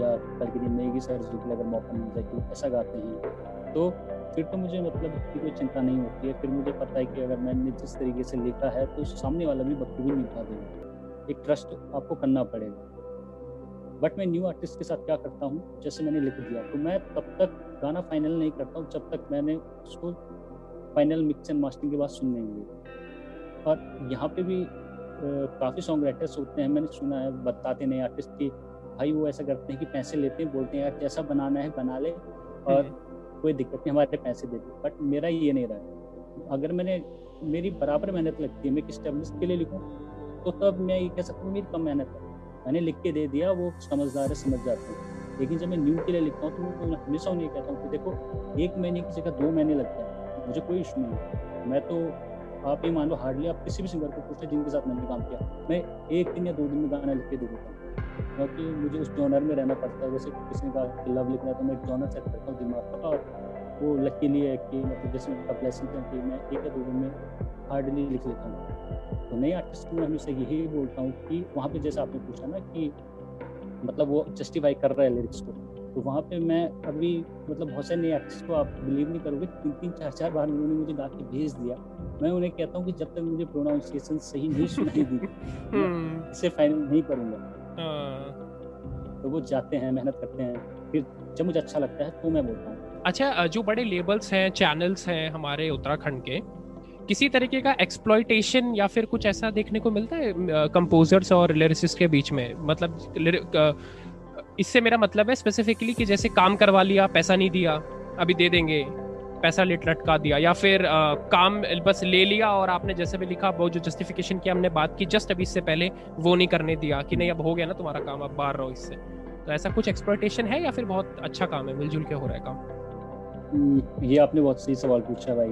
या कल नेगी सर जो कि अगर मौका मिल जाए कि ऐसा गाते हैं, तो फिर तो मुझे मतलब इसकी कोई चिंता नहीं होती है। फिर मुझे पता है कि अगर मैंने जिस तरीके से लिखा है तो सामने वाला भी बखूबी निभा देगा। एक ट्रस्ट आपको करना पड़ेगा। बट मैं न्यू आर्टिस्ट के साथ क्या करता हूँ, जैसे मैंने लिख दिया तो मैं तब तक गाना फाइनल नहीं करता हूँ जब तक मैंने उसको फाइनल मिक्स एंड मास्टरिंग के बाद सुन नहीं लिया। और यहाँ पे भी काफ़ी सॉन्ग राइटर्स होते हैं, मैंने सुना है, बताते नहीं आर्टिस्ट की भाई वो ऐसा करते हैं कि पैसे लेते हैं, बोलते हैं यार जैसा बनाना है बना ले और कोई दिक्कत नहीं, हमारे पैसे दे दे। बट मेरा ये नहीं रहा, अगर मैंने मेरी बराबर मेहनत लगती है, मैं किस टेबलिस के लिए लिखूँ तो तब मैं ये कह सकता हूँ मेरी कम मेहनत है, मैंने लिख के दे दिया, वो समझदार है, समझ जाते हैं। लेकिन जब मैं न्यू के लिए लिखता हूँ तो मैं हमेशा उन्हें कहता हूँ कि देखो एक महीने की जगह 2 महीने लगता है, मुझे कोई इशू नहीं है। मैं तो आप ये मान लो हार्डली आप किसी भी सिंगर को पूछते जिनके साथ मैंने काम किया, मैं 1 दिन या 2 दिन में गाना लिख के दे देता हूँ, क्योंकि मुझे उस जॉनर में रहना पड़ता है। जैसे किसी ने कहा कि लव लिखना है तो मैं एक जॉनर सेट करता हूँ दिमाग का, और वो लकीली है कि मतलब जैसे ब्लेसिंग है, मैं 1 या 2 दिन में हार्डली लिख लेता हूँ। तो नए आर्टिस्ट को मैं हमेशा यही बोलता हूँ कि वहाँ पे जैसे आपने पूछा ना कि मतलब वो जस्टिफाई कर रहा है लिरिक्स को, तो वहाँ पे मैं अभी मतलब बहुत से नए आर्टिस्ट को आप बिलीव नहीं करोगे 3-3, 4-4 बार उन्होंने मुझे गा के भेज दिया। मैं उन्हें कहता हूँ कि जब तक मुझे प्रोनाउंसिएशन सही नहीं सुनाई दी इसे फाइनल नहीं करूँगा। तो वो जाते हैं, मेहनत करते हैं, फिर जब मुझे अच्छा लगता है तो मैं बोलता हूँ। अच्छा, जो बड़े लेबल्स हैं, चैनल्स हैं हमारे उत्तराखंड के, किसी तरीके का एक्सप्लॉयटेशन या फिर कुछ ऐसा देखने को मिलता है कंपोजर्स और लिरिसिस्ट के बीच में? मतलब इससे मेरा मतलब है स्पेसिफिकली कि जैसे काम करवा लिया, पैसा नहीं दिया, अभी दे देंगे, पैसा लटका दिया, या फिर काम बस ले लिया और आपने जैसे भी लिखा, वो जो जस्टिफिकेशन की हमने बात की जस्ट अभी इससे पहले, वो नहीं करने दिया कि नहीं अब हो गया ना तुम्हारा काम, अब बाहर रहो इससे। तो ऐसा कुछ एक्सप्लॉयटेशन है या फिर बहुत अच्छा काम है, मिलजुल के हो रहा है काम? ये आपने बहुत सही सवाल पूछा भाई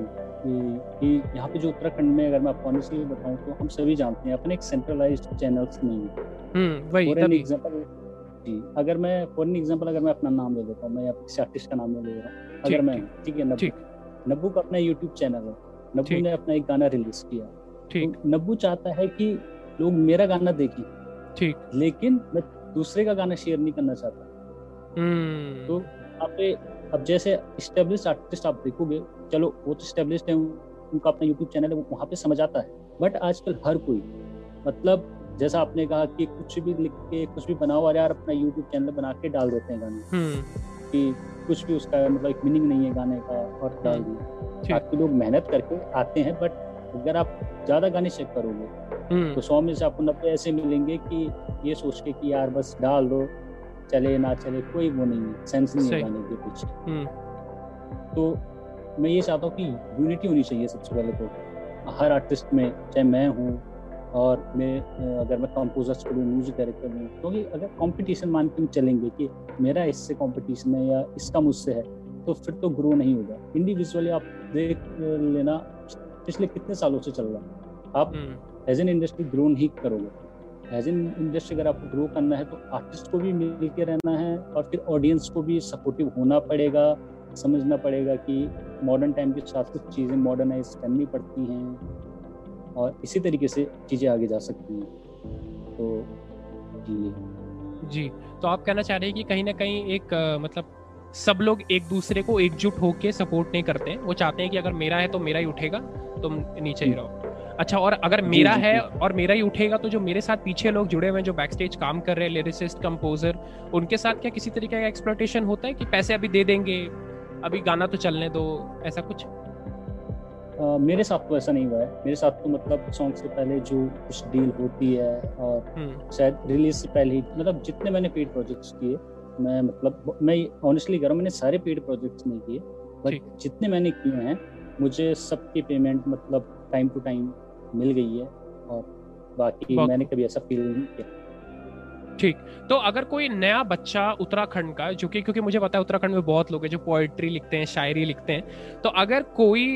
कि यहाँ पे जो उत्तराखंड में, अगर मैं आपको ऑनेस्टली बताऊँ तो हम सभी जानते हैं अपने एक सेंट्रलाइज्ड चैनल्स नहीं है। अगर मैं फॉर एन एग्जांपल अगर मैं अपना नाम ले लेता हूँ, मैं किसी आर्टिस्ट का नाम ले रहा हूँ, अगर मैं ठीक है नब्बू का अपना यूट्यूब चैनल है, नब्बू ने अपना एक गाना रिलीज किया, ठीक, नब्बू चाहता है कि लोग मेरा गाना देखें, ठीक, लेकिन मैं दूसरे का गाना शेयर नहीं करना चाहता। तो अब जैसे एस्टेब्लिश्ड आर्टिस्ट आप देखोगे, चलो वो तो एस्टेब्लिश्ड है, उनका अपना यूट्यूब चैनल है, वहाँ पे समझ आता है। बट आजकल हर कोई मतलब जैसा आपने कहा कि कुछ भी लिख के कुछ भी बनाओ और यार अपना YouTube चैनल बना के डाल देते हैं गाने कि कुछ भी उसका मतलब एक मीनिंग नहीं है गाने का और डाल दिया। आपके लोग मेहनत करके आते हैं, बट अगर आप ज्यादा गाने चेक करोगे तो 100 में से आपको 90 ऐसे मिलेंगे कि ये सोच के कि यार बस डाल दो, चले ना चले कोई वो नहीं है, सेंस नहीं है गाने के पीछे। तो मैं ये चाहता हूँ कि यूनिटी होनी चाहिए सबसे पहले तो हर आर्टिस्ट में, चाहे मैं हूँ और मैं अगर मैं कंपोजर्स करूँ, म्यूजिक डायरेक्टर हूँ, क्योंकि अगर कंपटीशन मान के हम चलेंगे कि मेरा इससे कंपटीशन है या इसका मुझसे है तो फिर तो ग्रो नहीं होगा। इंडिविजुअली आप देख लेना पिछले कितने सालों से चल रहा है, आप एज एन इंडस्ट्री ग्रो नहीं करोगे। एज एन इंडस्ट्री अगर आपको ग्रो करना है तो आर्टिस्ट को भी मिल के रहना है और फिर ऑडियंस को भी सपोर्टिव होना पड़ेगा, समझना पड़ेगा कि मॉडर्न टाइम के साथ कुछ चीज़ें मॉडर्नाइज करनी पड़ती हैं और इसी तरीके से चीज़ें आगे जा सकती हैं। तो जी, तो आप कहना चाह रहे हैं कि कहीं ना कहीं एक मतलब सब लोग एक दूसरे को एकजुट होकर सपोर्ट नहीं करते हैं, वो चाहते हैं कि अगर मेरा है तो मेरा ही उठेगा, तुम नीचे ही रहो। अच्छा, और अगर मेरा है और मेरा ही उठेगा तो जो मेरे साथ पीछे लोग जुड़े हुए हैं, जो बैक स्टेज काम कर रहे हैं, लिरिसिस्ट, कंपोजर, उनके साथ क्या किसी तरीके का एक्सप्लॉयटेशन होता है कि पैसे अभी दे देंगे, अभी गाना तो चलने दो, ऐसा कुछ? मेरे साथ तो ऐसा नहीं हुआ है। मेरे साथ तो मतलब सॉन्ग से पहले जो कुछ डील होती है और शायद रिलीज से पहले ही, मतलब जितने मैंने पेड प्रोजेक्ट्स किए, मैं मतलब मैं ऑनेस्टली कह रहा हूँ मैंने सारे पेड प्रोजेक्ट्स नहीं किए, बट जितने मैंने किए हैं मुझे सबकी पेमेंट मतलब टाइम टू टाइम मिल गई है और बाकी मैंने कभी ऐसा फील नहीं किया। ठीक, तो अगर कोई नया बच्चा उत्तराखंड का, जो कि क्योंकि मुझे पता है उत्तराखंड में बहुत लोग हैं जो पोइट्री लिखते हैं, शायरी लिखते हैं, तो अगर कोई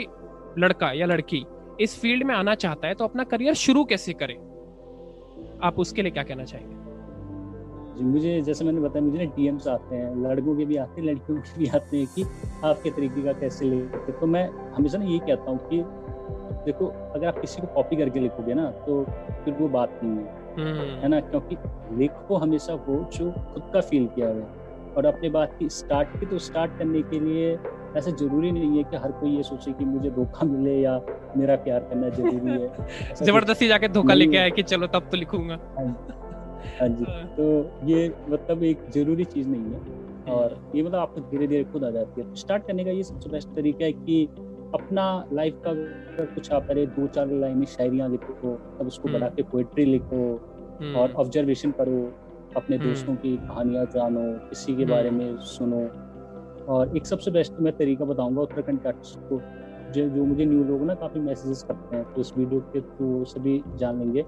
लड़का या लड़की इस फील्ड में आना चाहता है तो अपना करियर शुरू कैसे करें, आप उसके लिए क्या कहना चाहेंगे? जी, मुझे जैसे मैंने बताया मुझे ना डीएम्स आते हैं, लड़कों के भी आते हैं, लड़कियों के भी आते हैं कि आपके तरीके का कैसे लिखते। तो मैं हमेशा ना ये कहता हूँ कि देखो अगर आप किसी को कॉपी करके लिखोगे ना तो फिर वो बात नहीं है ना, क्योंकि लिखो हमेशा वो जो खुद का फील किया हुआ। और अपने बात की स्टार्ट की, तो स्टार्ट करने के लिए ऐसा जरूरी नहीं है कि हर कोई ये सोचे कि मुझे धोखा मिले या मेरा प्यार करना जरूरी है, जबरदस्ती जाके धोखा लेके आए कि चलो तब तो लिखूंगा। हाँ जी। तो ये मतलब एक जरूरी चीज़ नहीं है और ये मतलब आपको धीरे धीरे खुद आ जाती है। स्टार्ट करने का ये सबसे बेस्ट तरीका है कि अपना लाइफ का अगर कुछ आप पहले 2-4 लाइनें शायरियाँ लिखो, तब उसको बढ़ा के पोइट्री लिखो और ऑब्जर्वेशन करो, अपने दोस्तों की कहानियाँ जानो, किसी के बारे में सुनो। और एक सबसे बेस्ट मैं तरीका बताऊंगा उत्तराखंड के आर्टिस्ट को, जो मुझे न्यू लोग ना काफ़ी मैसेजेस करते हैं, तो इस वीडियो के थ्रू सभी जान लेंगे।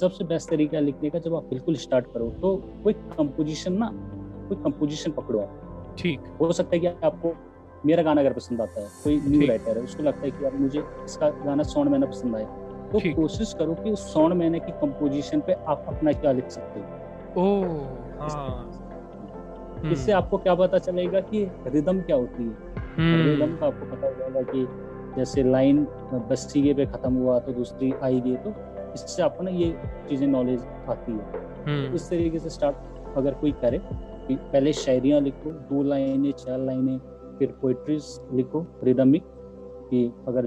सबसे बेस्ट तरीका लिखने का जब आप बिल्कुल स्टार्ट करो तो कोई कंपोजिशन पकड़ो। ठीक, हो सकता है कि आपको मेरा गाना अगर पसंद आता है, कोई न्यू राइटर है उसको लगता है कि अब मुझे इसका गाना सौण महीना पसंद आया, तो कोशिश करो कि सौण महीने की कंपोजिशन पे आप अपना क्या लिख सकते हो। इससे आपको क्या पता चलेगा कि रिदम क्या होती है। रिदम का आपको पता चलेगा कि जैसे लाइन बसी पे खत्म हुआ तो दूसरी आएगी, तो इससे आपको ना ये चीजें नॉलेज आती है। इस तरीके से स्टार्ट अगर कोई करे कि पहले शायरियाँ लिखो, 2 लाइनें 4 लाइनें, फिर पोइट्रीज लिखो रिदमिक, कि अगर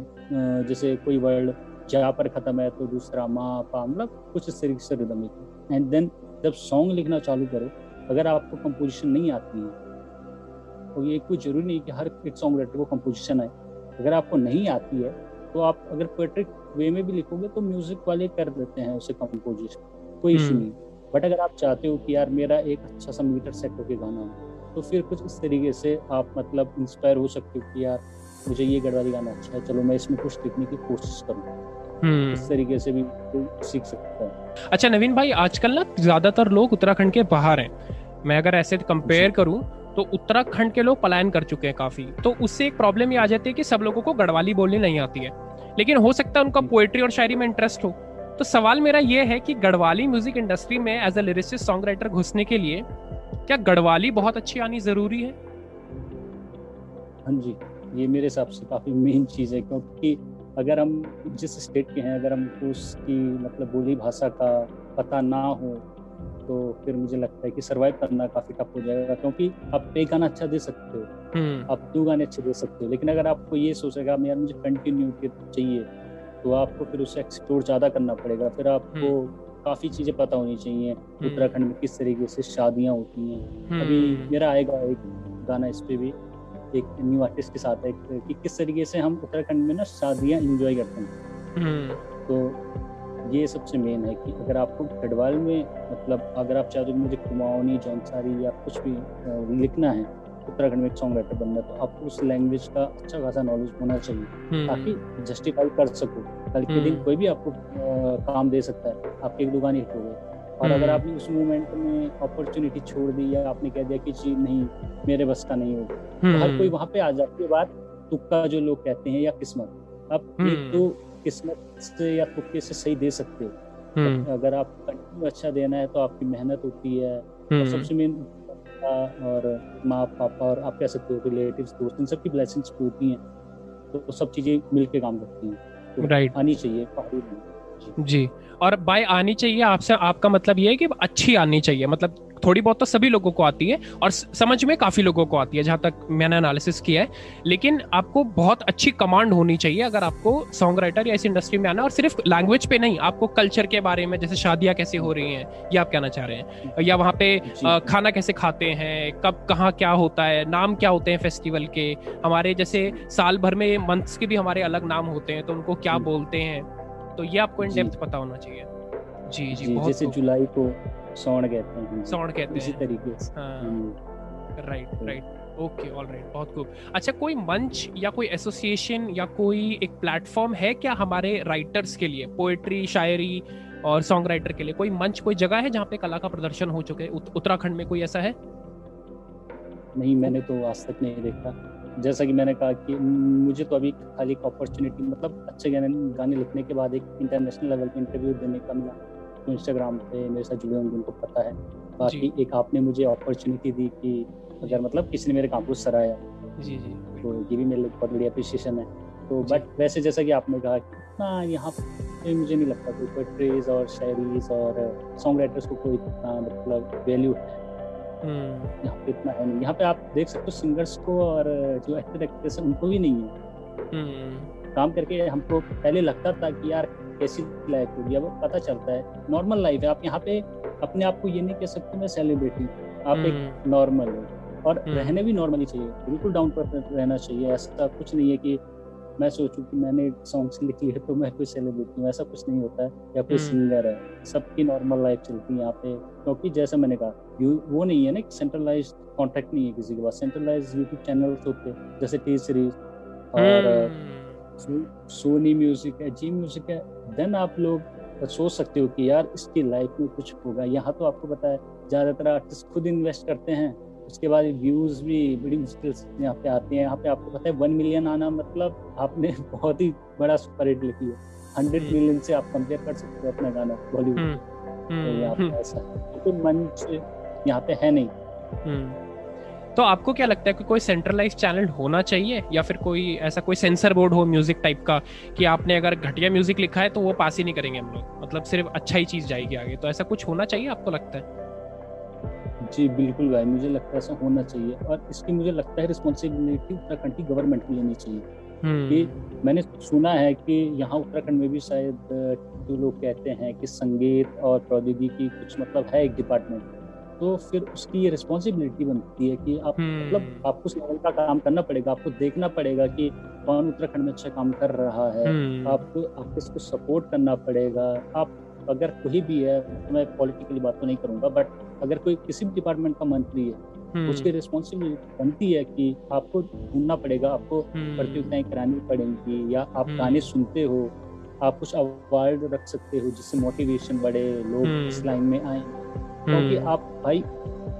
जैसे कोई वर्ड जहाँ पर ख़त्म है तो दूसरा माँ पा, मतलब कुछ इस तरीके से रिदमिक। एंड देन जब सॉन्ग लिखना चालू करो, अगर आपको कंपोजिशन नहीं आती है तो ये कोई जरूरी नहीं कि हर एक सॉन्ग राइटर को कंपोजिशन आए। अगर आपको नहीं आती है तो आप अगर पोइट्रिक वे में भी लिखोगे तो म्यूजिक वाले कर देते हैं उसे कंपोजिशन, कोई इशू नहीं। बट अगर आप चाहते हो कि यार मेरा एक अच्छा सा मीटर सेट होकर गाना हो, तो फिर कुछ इस तरीके से आप मतलब इंस्पायर हो सकते हो कि यार मुझे ये गढ़वाली गाना अच्छा है, चलो मैं इसमें कुछ लिखने की कोशिश करूँ। इस तरीके से भी सीख सकता है। अच्छा नवीन भाई, आजकल ना ज्यादातर लोग उत्तराखंड के बाहर हैं। मैं अगर ऐसे कंपेयर करूँ तो उत्तराखंड के लोग पलायन कर चुके हैं काफी, तो उससे एक प्रॉब्लम ये आ जाती है कि सब लोगों को गढ़वाली बोलनी नहीं आती है, लेकिन हो सकता है उनका पोएट्री और शायरी में इंटरेस्ट हो। तो सवाल मेरा ये है कि गढ़वाली म्यूजिक इंडस्ट्री में as a lyricist song writer घुसने के लिए क्या गढ़वाली बहुत अच्छी आनी जरूरी है? हाँ जी, ये मेरे हिसाब से काफ़ी मेन चीज़ है, क्योंकि अगर हम जिस स्टेट के हैं, अगर हमको उसकी मतलब बोली भाषा का पता ना हो तो फिर मुझे लगता है कि सर्वाइव करना काफ़ी टफ हो जाएगा। क्योंकि आप एक गाना अच्छा दे सकते हो, आप 2 गाने अच्छे दे सकते हो, लेकिन अगर आपको ये सोचेगा यार मुझे कंटिन्यूटी चाहिए, तो आपको फिर उसे एक्सप्लोर ज़्यादा करना पड़ेगा। फिर आपको काफ़ी चीज़ें पता होनी चाहिए, उत्तराखंड में किस तरीके से शादियाँ होती हैं। अभी मेरा आएगा एक गाना इस पे भी, एक न्यू आर्टिस्ट के साथ है, कि किस तरीके से हम उत्तराखंड में ना शादियाँ इंजॉय करते हैं। तो ये सबसे मेन है कि अगर आपको गढ़वाल में मतलब अगर आप चाहते हो मुझे कुमाऊनी जौनसारी या कुछ भी लिखना है, उत्तराखंड में एक सॉन्ग राइटर बनना, तो आपको उस लैंग्वेज का अच्छा खासा नॉलेज होना चाहिए ताकि जस्टिफाई कर सको। कल के दिन कोई भी आपको काम दे सकता है, आपकी एक 2 गाने हिट हो गए, और अगर आपने उस मोमेंट में अपॉर्चुनिटी छोड़ दी या आपने कह दिया कि जी नहीं मेरे बस का नहीं होगा, तो हर कोई वहाँ पे आ जाती है। बात तुक्का जो लोग कहते हैं या किस्मत, आप एक तो किस्मत से या तुक्के से सही दे सकते हो, तो अगर आप कंटिन्यू अच्छा देना है तो आपकी मेहनत होती है। और सबसे मेन और माँ पापा और आप कह सकते हो रिलेटिव्स दोस्त, इन सबकी ब्लेसिंग्स होती हैं, तो सब चीज़ें मिलके काम करती हैं। तो राइट, आनी चाहिए जी। और बाय आनी चाहिए आपसे आपका मतलब ये है कि अच्छी आनी चाहिए, मतलब थोड़ी बहुत तो सभी लोगों को आती है और समझ में काफ़ी लोगों को आती है जहाँ तक मैंने एनालिसिस किया है, लेकिन आपको बहुत अच्छी कमांड होनी चाहिए अगर आपको सॉन्ग राइटर या इस इंडस्ट्री में आना है। और सिर्फ लैंग्वेज पे नहीं, आपको कल्चर के बारे में, जैसे शादियाँ कैसे हो रही हैं या आप कहना चाह रहे हैं, या वहाँ पे खाना कैसे खाते हैं, कब कहाँ क्या होता है, नाम क्या होते हैं फेस्टिवल के, हमारे जैसे साल भर में मंथ्स के भी हमारे अलग नाम होते हैं तो उनको क्या बोलते हैं, तो ये आपको इन डेप्थ पता होना चाहिए। जी जी, जैसे जुलाई को सौण कहते हैं, इसी तरीके से। हाँ right right, okay all right, बहुत खूब। अच्छा, कोई मंच या कोई एसोसिएशन या कोई एक प्लेटफॉर्म है क्या हमारे राइटर्स के लिए, पोएट्री शायरी और सॉन्ग राइटर के लिए? कोई मंच, कोई जगह है जहाँ पे कला का प्रदर्शन हो चुके उत्तराखंड में? कोई ऐसा है? नहीं, मैंने तो आज तक नहीं देखा। जैसा कि मैंने कहा कि मुझे तो अभी खाली अपॉर्चुनिटी मतलब अच्छे गाने लिखने के बाद एक इंटरनेशनल लेवल पे इंटरव्यू देने का मिला, तो इंस्टाग्राम पे मेरे साथ जुड़े होंगे उनको पता है। बाकी एक आपने मुझे अपॉर्चुनिटी दी कि अगर मतलब किसी ने मेरे काम को सराहा, तो ये भी मेरे लिए बहुत बड़ी अप्रिसिएशन है। तो बट वैसे जैसा कि आपने कहा इतना यहाँ पे मुझे नहीं लगता कोई पोएट्रीज और शायरीज और सॉन्ग राइटर्स को कोई इतना मतलब वैल्यू है यहाँ पे, इतना है नहीं। यहाँ पे आप देख सकते हो सिंगर्स को और जो एक्टर एक्ट्रेस है उनको भी नहीं है। काम करके हमको पहले लगता था कि यार कैसी लाइफ होगी अब पता चलता है। नॉर्मल लाइफ है, आप यहाँ पे अपने आप को ये नहीं कह सकते मैं सेलिब्रिटी, आप एक नॉर्मल हो और रहने भी नॉर्मली चाहिए, बिल्कुल डाउन पर रहना चाहिए। ऐसा कुछ नहीं है कि मैं सोचूं कि मैंने सॉन्ग्स लिख लिए तो मैं कोई सेलिब्रिटी हूँ, ऐसा कुछ नहीं होता है या कोई सिंगर है, सबकी नॉर्मल लाइफ चलती है यहाँ पे। क्योंकि जैसा मैंने कहा वो नहीं है ना सेंट्रलाइज कॉन्टेक्ट नहीं है किसी के पास, सेंट्रलाइज यूट्यूब चैनल्स होते हैं जैसे टी सीरीज और सोनी म्यूजिक है, जी म्यूजिक है, देन आप लोग सोच सकते हो कि यार इसकी लाइफ में कुछ होगा। यहाँ तो आपको पता है ज़्यादातर आर्टिस्ट खुद इन्वेस्ट करते हैं, उसके बाद व्यूज भी बड़ी मुश्किल यहाँ पे आते हैं। यहाँ पे आपको पता है 1 मिलियन आना मतलब आपने बहुत ही बड़ा सुपर हिट लिखी है, 100 मिलियन से आप कंपेयर कर सकते हो अपना गाना बॉलीवुड। तो यहाँ पे ऐसा कोई मंच यहाँ पे है नहीं। तो आपको क्या लगता है कि कोई सेंट्रलाइज्ड चैनल होना चाहिए या फिर कोई ऐसा कोई सेंसर बोर्ड हो म्यूजिक टाइप का कि आपने अगर घटिया म्यूजिक लिखा है तो वो पास ही नहीं करेंगे हम लोग, मतलब सिर्फ अच्छा ही चीज जाएगी आगे, तो ऐसा कुछ होना चाहिए आपको लगता है? जी बिल्कुल भाई, मुझे लगता है ऐसा होना चाहिए और इसकी मुझे लगता है रिस्पॉन्सिबिलिटी उत्तराखंड की गवर्नमेंट को लेनी चाहिए। कि मैंने सुना है कि यहाँ उत्तराखंड में भी शायद तो लोग कहते हैं कि संगीत और प्रौद्योगिकी कुछ मतलब है एक डिपार्टमेंट, तो फिर उसकी ये रिस्पॉन्सिबिलिटी बनती है कि आप मतलब आपको उस लेवल का काम करना पड़ेगा, आपको देखना पड़ेगा कि कौन उत्तराखंड में अच्छा काम कर रहा है, आपको इसको सपोर्ट करना पड़ेगा। आप अगर कोई भी है, मैं पॉलिटिकली बात तो नहीं करूंगा, बट अगर कोई किसी भी डिपार्टमेंट का मंत्री है उसकी रिस्पॉन्सिबिलिटी बनती है कि आपको ढूंढना पड़ेगा, आपको प्रतियोगिताएं करानी पड़ेंगी, या आप गाने सुनते हो आप कुछ अवार्ड रख सकते हो जिससे मोटिवेशन बढ़े, लोग इस लाइन में आए। क्योंकि आप भाई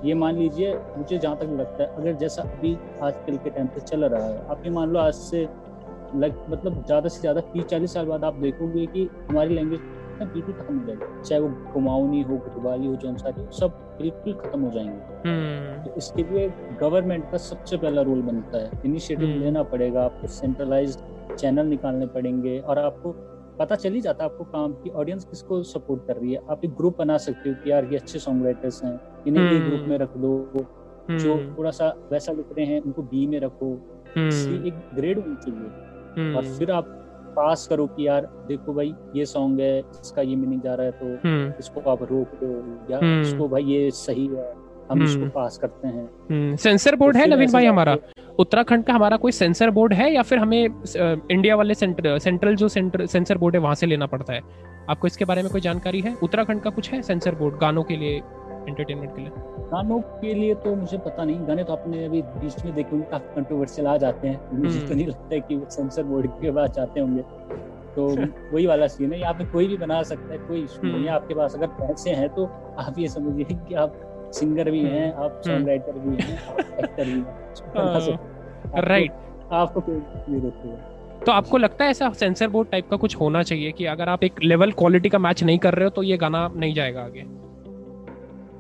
ये मान लीजिए, मुझे जहाँ तक लगता है अगर जैसा अभी आजकल के टाइम पे चल रहा है, आप ये मान लो आज से मतलब ज़्यादा से ज़्यादा 30-40 साल बाद आप देखोगे कि हमारी लैंग्वेज बिल्कुल खत्म हो जाएगी, चाहे वो कुमाऊनी हो, गढ़वाली हो, जौनसारी हो, सब बिल्कुल खत्म हो जाएंगे। तो इसके लिए गवर्नमेंट का सबसे पहला रोल बनता है, इनिशिएटिव लेना पड़ेगा, आपको सेंट्रलाइज्ड चैनल निकालने पड़ेंगे और आपको पता चल ही जाता है आपको काम की ऑडियंस किसको सपोर्ट कर रही है। आप एक ग्रुप बना सकते हो कि यार ये अच्छे सॉन्ग राइटर्स हैं, इन्हें भी ग्रुप में रख दो, जो थोड़ा सा वैसा लिख रहे हैं उनको बी में रखो, एक ग्रेड होनी चाहिए और फिर आप पास करो कि यार देखो भाई ये सॉन्ग है, इसका ये मीनिंग जा रहा है तो इसको आप रोक दो, या इसको भाई ये सही है हम इसको पास करते हैं। सेंसर बोर्ड है नवीन भाई हमारा उत्तराखंड का, हमारा कोई सेंसर बोर्ड है या फिर हमें इंडिया वाले सेंट्रल जो सेंसर बोर्ड है वहां से लेना पड़ता है? आपको इसके बारे में कोई जानकारी है? उत्तराखंड का कुछ है सेंसर बोर्ड गानों के लिए, एंटरटेनमेंट के लिए? गानों के लिए तो मुझे पता नहीं, गाने तो आपने अभी बीच में देखे होंगे कंट्रोवर्शियल आ जाते हैं, मुझे तो नहीं लगता है कि वो सेंसर बोर्ड के पास जाते होंगे। तो वही वाला सीन है, यहाँ पे कोई भी बना सकता है, कोई इशू नहीं है। आपके पास अगर पैसे हैं तो आप ये समझिए कि आप सिंगर भी हैं, आप सॉन्ग राइटर भी हैं, आप एक्टर भी हैं, राइट, आपको कोई नहीं रोकेगा। तो आपको लगता है ऐसा सेंसर बोर्ड टाइप का कुछ होना चाहिए कि अगर आप एक लेवल क्वालिटी का मैच नहीं कर रहे हो तो ये गाना नहीं जाएगा आगे?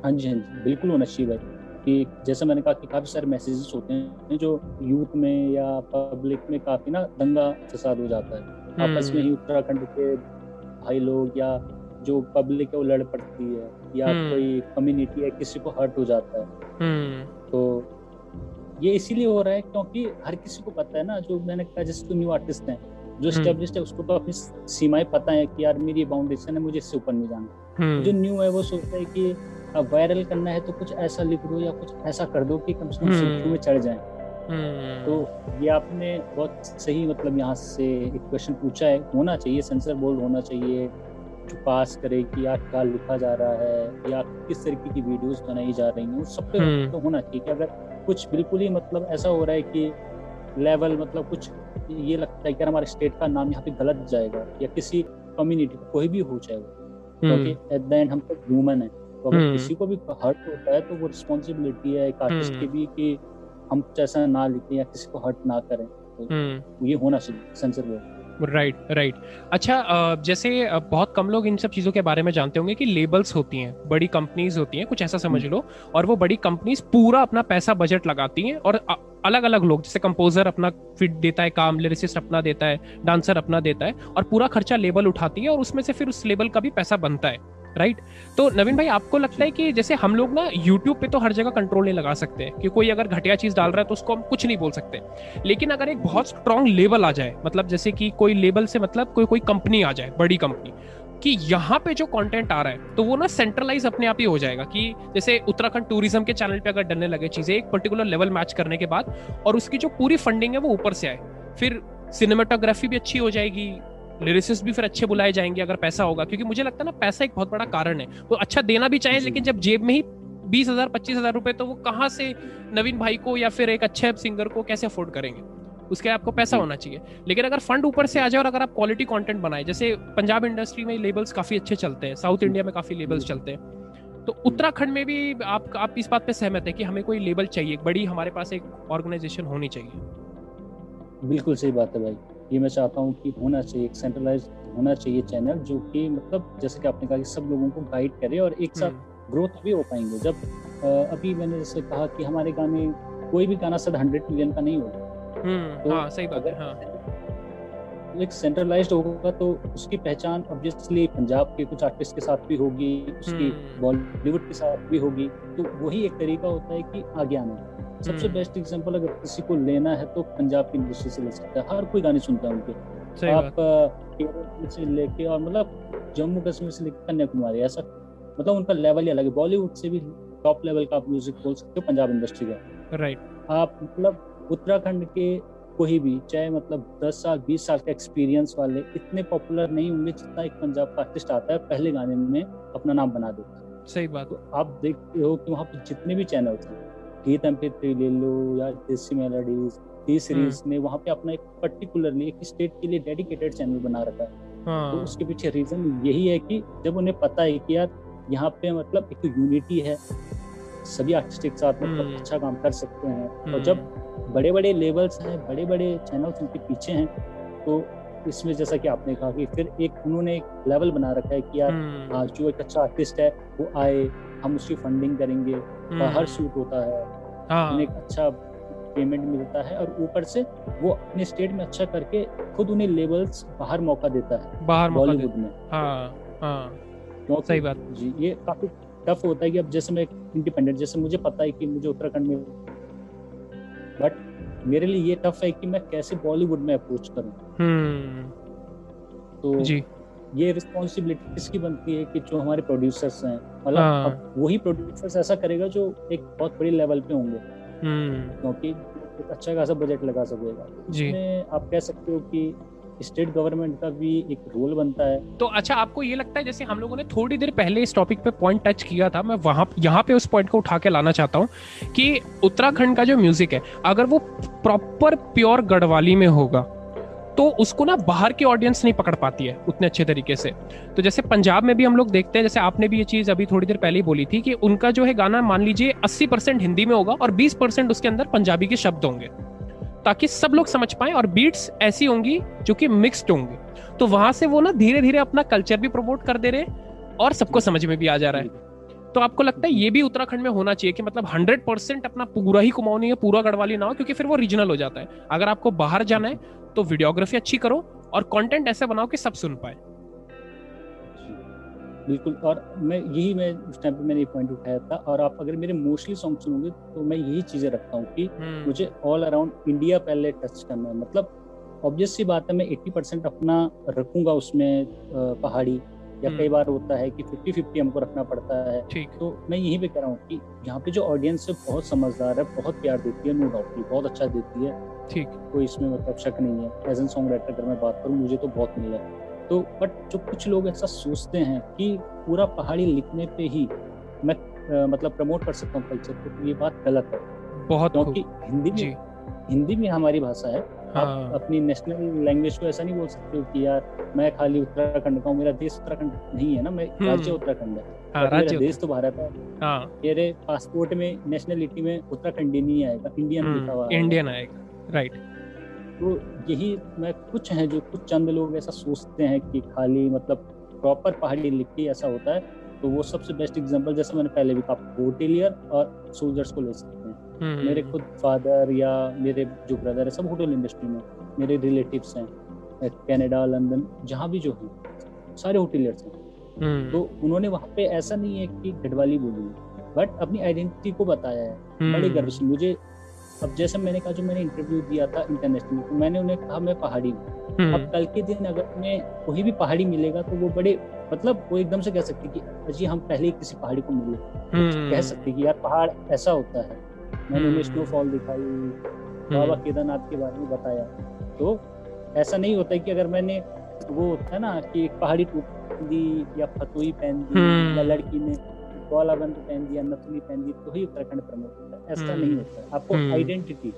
हाँ जी, हाँ जी, बिल्कुल होना चाहिए भाई। कि जैसे मैंने कहा कि काफ़ी सारे मैसेजेस होते हैं जो यूथ में या पब्लिक में काफ़ी ना दंगा फसाद हो जाता है आपस में ही, उत्तराखंड के भाई लोग या जो पब्लिक है वो लड़ पड़ती है, या कोई कम्युनिटी है किसी को हर्ट हो जाता है। तो ये इसीलिए हो रहा है क्योंकि हर किसी को पता है ना, जो मैंने कहा जैसे कोई न्यू आर्टिस्ट हैं जो एस्टेब्लिश्ड है उसको तो अपनी सीमाएं पता है कि यार मेरी बाउंडेशन है, मुझे इससे ऊपर नहीं जाना। जो न्यू है वो सोचता है कि अब वायरल करना है तो कुछ ऐसा लिख दो या कुछ ऐसा कर दो कि कम से कम सीखने में चढ़ जाए। तो ये आपने बहुत सही मतलब यहाँ से एक क्वेश्चन पूछा है, होना चाहिए सेंसर बोर्ड, होना चाहिए जो पास करे कि यार क्या लिखा जा रहा है या किस तरीके की वीडियोस बनाई जा रही हैं, उस सब पे तो होना चाहिए। कि अगर कुछ बिल्कुल ही मतलब ऐसा हो रहा है कि लेवल मतलब कुछ ये लगता है कि हमारे स्टेट का नाम यहाँ पे गलत जाएगा या किसी कम्युनिटी का कोई भी हो जाएगा, क्योंकि एट द एंड हम तो ह्यूमन है, तो अगर किसी को भी हर्ट होता है तो वो रिस्पॉन्सिबिलिटी है एक आर्टिस्ट की भी कि हम कुछ ऐसा ना लिखें या किसी को हर्ट ना करें। तो ये होना चाहिए सेंसर बोर्ड। राइट। अच्छा, जैसे बहुत कम लोग इन सब चीज़ों के बारे में जानते होंगे कि लेबल्स होती हैं, बड़ी कंपनीज होती हैं, कुछ ऐसा समझ लो, और वो बड़ी कंपनीज पूरा अपना पैसा बजट लगाती हैं और अलग अलग लोग, जैसे कंपोजर अपना फिट देता है काम, लिरिसिस्ट अपना देता है, डांसर अपना देता है, और पूरा खर्चा लेबल उठाती है और उसमें से फिर उस लेबल का भी पैसा बनता है। राइट। तो नवीन भाई, आपको लगता है कि जैसे हम लोग ना यूट्यूब पे तो हर जगह कंट्रोल नहीं लगा सकते कि कोई अगर घटिया चीज़ डाल रहा है तो उसको हम कुछ नहीं बोल सकते, लेकिन अगर एक बहुत स्ट्रॉन्ग लेबल आ जाए, मतलब जैसे कि कोई लेबल से मतलब कोई कंपनी आ जाए, बड़ी कंपनी, कि यहाँ पे जो कंटेंट आ रहा है तो वो ना सेंट्रलाइज अपने आप ही हो जाएगा। कि जैसे उत्तराखंड टूरिज्म के चैनल पे अगर डलने लगे चीज़ें एक पर्टिकुलर लेवल मैच करने के बाद, और उसकी जो पूरी फंडिंग है वो ऊपर से आए, फिर सिनेमाटोग्राफी भी अच्छी हो जाएगी, लिरिसिस्ट भी फिर अच्छे बुलाए जाएंगे अगर पैसा होगा। क्योंकि मुझे लगता है ना पैसा एक बहुत बड़ा कारण है, वो अच्छा देना भी चाहिए लेकिन जब जेब में ही 20,000-25,000 रुपए, तो वो कहाँ से नवीन भाई को या फिर एक अच्छे सिंगर को कैसे अफोर्ड करेंगे? उसके लिए आपको पैसा होना चाहिए। लेकिन अगर फंड ऊपर से आ जाए और अगर आप क्वालिटी कंटेंट बनाए, जैसे पंजाब इंडस्ट्री में लेबल्स काफ़ी अच्छे चलते हैं, साउथ इंडिया में काफ़ी लेबल्स चलते हैं, तो उत्तराखंड में भी आप इस बात पे सहमत है कि हमें कोई लेबल चाहिए, बड़ी हमारे पास एक ऑर्गेनाइजेशन होनी चाहिए? बिल्कुल सही बात है भाई, ये मैं चाहता हूँ कि होना चाहिए, एक सेंट्रलाइज होना चाहिए चैनल जो कि मतलब जैसे कि आपने कहा कि सब लोगों को गाइड करे और एक साथ ग्रोथ भी हो पाएंगे। जब अभी मैंने जैसे कहा कि हमारे गाने, कोई भी गाना सर 100 मिलियन का नहीं होता, तो हाँ, सही बात है, हाँ। एक सेंट्रलाइज्ड होगा तो उसकी पहचान ऑब्वियसली पंजाब के कुछ आर्टिस्ट के साथ भी होगी, उसकी बॉलीवुड के साथ भी होगी, तो वही एक तरीका होता है कि आगे आने का। सबसे बेस्ट एग्जांपल अगर किसी को लेना है तो पंजाब की इंडस्ट्री से ले सकता है, हर कोई गाने सुनता है उनके, आप केरल से लेके और मतलब जम्मू कश्मीर से लेकर कन्याकुमारी, ऐसा मतलब उनका लेवल ही अलग है। बॉलीवुड से भी टॉप लेवल का आप म्यूजिक बोल सकते हो पंजाब इंडस्ट्री का, राइट। आप मतलब उत्तराखंड के कोई भी, चाहे मतलब 10 साल 20 साल का एक्सपीरियंस वाले, इतने पॉपुलर नहीं होंगे जितना एक पंजाब का आर्टिस्ट आता है पहले गाने में अपना नाम बना देता है। सही बात। तो आप देखते हो कि वहाँ पे जितने भी चैनल्स हैं, गीत MP3 ले लो या देसी मेलोडीज, टी सीरीज ने वहाँ पे अपना एक पर्टिकुलरली एक स्टेट के लिए डेडिकेटेड चैनल बना रखा है। तो उसके पीछे रीजन यही है कि जब उन्हें पता है कि यार यहाँ पे मतलब एक यूनिटी है, सभी आर्टिस्ट एक साथ मतलब अच्छा काम कर सकते हैं, और जब बड़े बड़े लेवल्स हैं, बड़े बड़े चैनल्स उनके पीछे हैं, तो इसमें जैसा कि आपने कहा कि फिर एक उन्होंने एक लेवल बना रखा है कि यार जो एक अच्छा आर्टिस्ट है वो आए, हम उसकी फंडिंग करेंगे, हर शूट होता है, उन्हें एक अच्छा पेमेंट मिलता है, और ऊपर से वो अपने स्टेट में अच्छा करके खुद उन्हें लेवल्स बाहर मौका देता है, बाहर बॉलीवुड में। सही बात जी, ये काफी टफ होता है कि अब जैसे मैं इंडिपेंडेंट, जैसे मुझे पता है कि मुझे उत्तराखंड में, बट मेरे लिए ये टफ है कि मैं कैसे बॉलीवुड में अप्रोच करूं। तो जी, ये रिस्पॉन्सिबिलिटी इसकी बनती है कि जो हमारे प्रोड्यूसर्स हैं, मतलब वही प्रोड्यूसर्स ऐसा करेगा जो एक बहुत बड़े लेवल पे होंगे, क्योंकि एक अच्छा खासा बजट लगा सकेगा। इसमें आप कह सकते हो कि स्टेट गवर्नमेंट का भी एक रोल बनता है। तो अच्छा, आपको ये लगता है, जैसे हम लोगों ने थोड़ी देर पहले इस टॉपिक पे पॉइंट टच किया था, मैं यहाँ पे उस पॉइंट को उठा के लाना चाहता हूँ कि उत्तराखंड का जो म्यूजिक है अगर वो प्रॉपर प्योर गढ़वाली में होगा तो उसको ना बाहर की ऑडियंस नहीं पकड़ पाती है उतने अच्छे तरीके से। तो जैसे पंजाब में भी हम लोग देखते हैं, जैसे आपने भी ये चीज़ अभी थोड़ी देर पहले ही बोली थी कि उनका जो है गाना मान लीजिए 80% हिंदी में होगा और 20% उसके अंदर पंजाबी के शब्द होंगे ताकि सब लोग समझ पाएं, और बीट्स ऐसी होंगी जो कि मिक्स्ड होंगी। तो वहां से वो ना धीरे धीरे अपना कल्चर भी प्रमोट कर दे रहे और सबको समझ में भी आ जा रहा है। तो आपको लगता है ये भी उत्तराखंड में होना चाहिए कि मतलब 100% अपना पूरा ही कुमाऊनी या पूरा गढ़वाली ना हो, क्योंकि फिर वो रीजनल हो जाता है। अगर आपको बाहर जाना है तो वीडियोग्राफी अच्छी करो और कंटेंट ऐसा बनाओ कि सब सुन पाए। बिल्कुल, और मैं उस टाइम पे मैंने ये पॉइंट उठाया था, और आप अगर मेरे मोस्टली सॉन्ग सुनोगे तो मैं यही चीज़ें रखता हूँ कि मुझे ऑल अराउंड इंडिया पहले टच करना है। मतलब ऑब्वियस सी बात है, मैं 80% अपना रखूँगा उसमें पहाड़ी, या कई बार होता है कि 50-50 हमको रखना पड़ता है। तो मैं यहीं पे कह रहा हूँ कि यहाँ पे जो ऑडियंस है बहुत समझदार है, बहुत प्यार देती है, नो डाउट बहुत अच्छा देती है, ठीक, कोई इसमें मतलब शक नहीं है। एज एन सॉन्ग राइटर अगर मैं बात करूँ, मुझे तो बहुत मिला है। तो बट जो कुछ लोग ऐसा सोचते हैं कि पूरा पहाड़ी लिखने पे ही मैं मतलब प्रमोट कर सकता हूँ कल्चर को, तो ये बात गलत है बहुत, क्योंकि हिंदी भी हमारी भाषा है। आप अपनी नेशनल लैंग्वेज को ऐसा नहीं बोल सकते हो कि यार मैं खाली उत्तराखंड का हूँ, मेरा देश उत्तराखंड नहीं है ना, मैं राज्य उत्तराखंड है, मेरा देश तो भारत है। मेरे पासपोर्ट में नेशनलिटी में उत्तराखंडी नहीं आएगा, इंडियन लिखा हुआ, इंडियन आएगा, राइट। तो यही मैं कुछ हैं जो कुछ चंद लोग ऐसा सोचते हैं कि खाली मतलब प्रॉपर पहाड़ी लिख के ऐसा होता है। तो वो सबसे बेस्ट एग्जांपल, जैसे मैंने पहले भी कहा, होटेलियर और सोल्जर्स को ले सकते हैं। मेरे खुद फादर या मेरे जो ब्रदर है सब होटल इंडस्ट्री में, मेरे रिलेटिव्स हैं कनाडा, लंदन, जहाँ भी जो हैं सारे होटेलियर्स हैं। तो उन्होंने वहाँ पे ऐसा नहीं है कि गढ़वाली बोली, बट अपनी आइडेंटिटी को बताया है बड़े गर्व से। मुझे अब जैसे मैंने कहा, जो मैंने इंटरव्यू दिया था इंटरनेशनल, तो मैंने उन्हें कहा मैं पहाड़ी हूँ। अब कल के दिन अगर मैं कोई भी पहाड़ी मिलेगा तो वो बड़े मतलब वो एकदम से कह सकते कि अजी हम पहले किसी पहाड़ी को मिले, कह सकते कि यार पहाड़ ऐसा होता है। मैंने उन्हें स्नोफॉल दिखाई, बाबा केदारनाथ के बारे में बताया। तो ऐसा नहीं होता कि अगर मैंने वो होता है ना कि एक पहाड़ी टोपी दी या फतोई पहन दी या लड़की ने गोलाबंद पहन दिया, नथुनी पहन दी तो ही उत्तराखंड प्रमुख होता है, ऐसा नहीं होता। आपको आइडेंटिटी,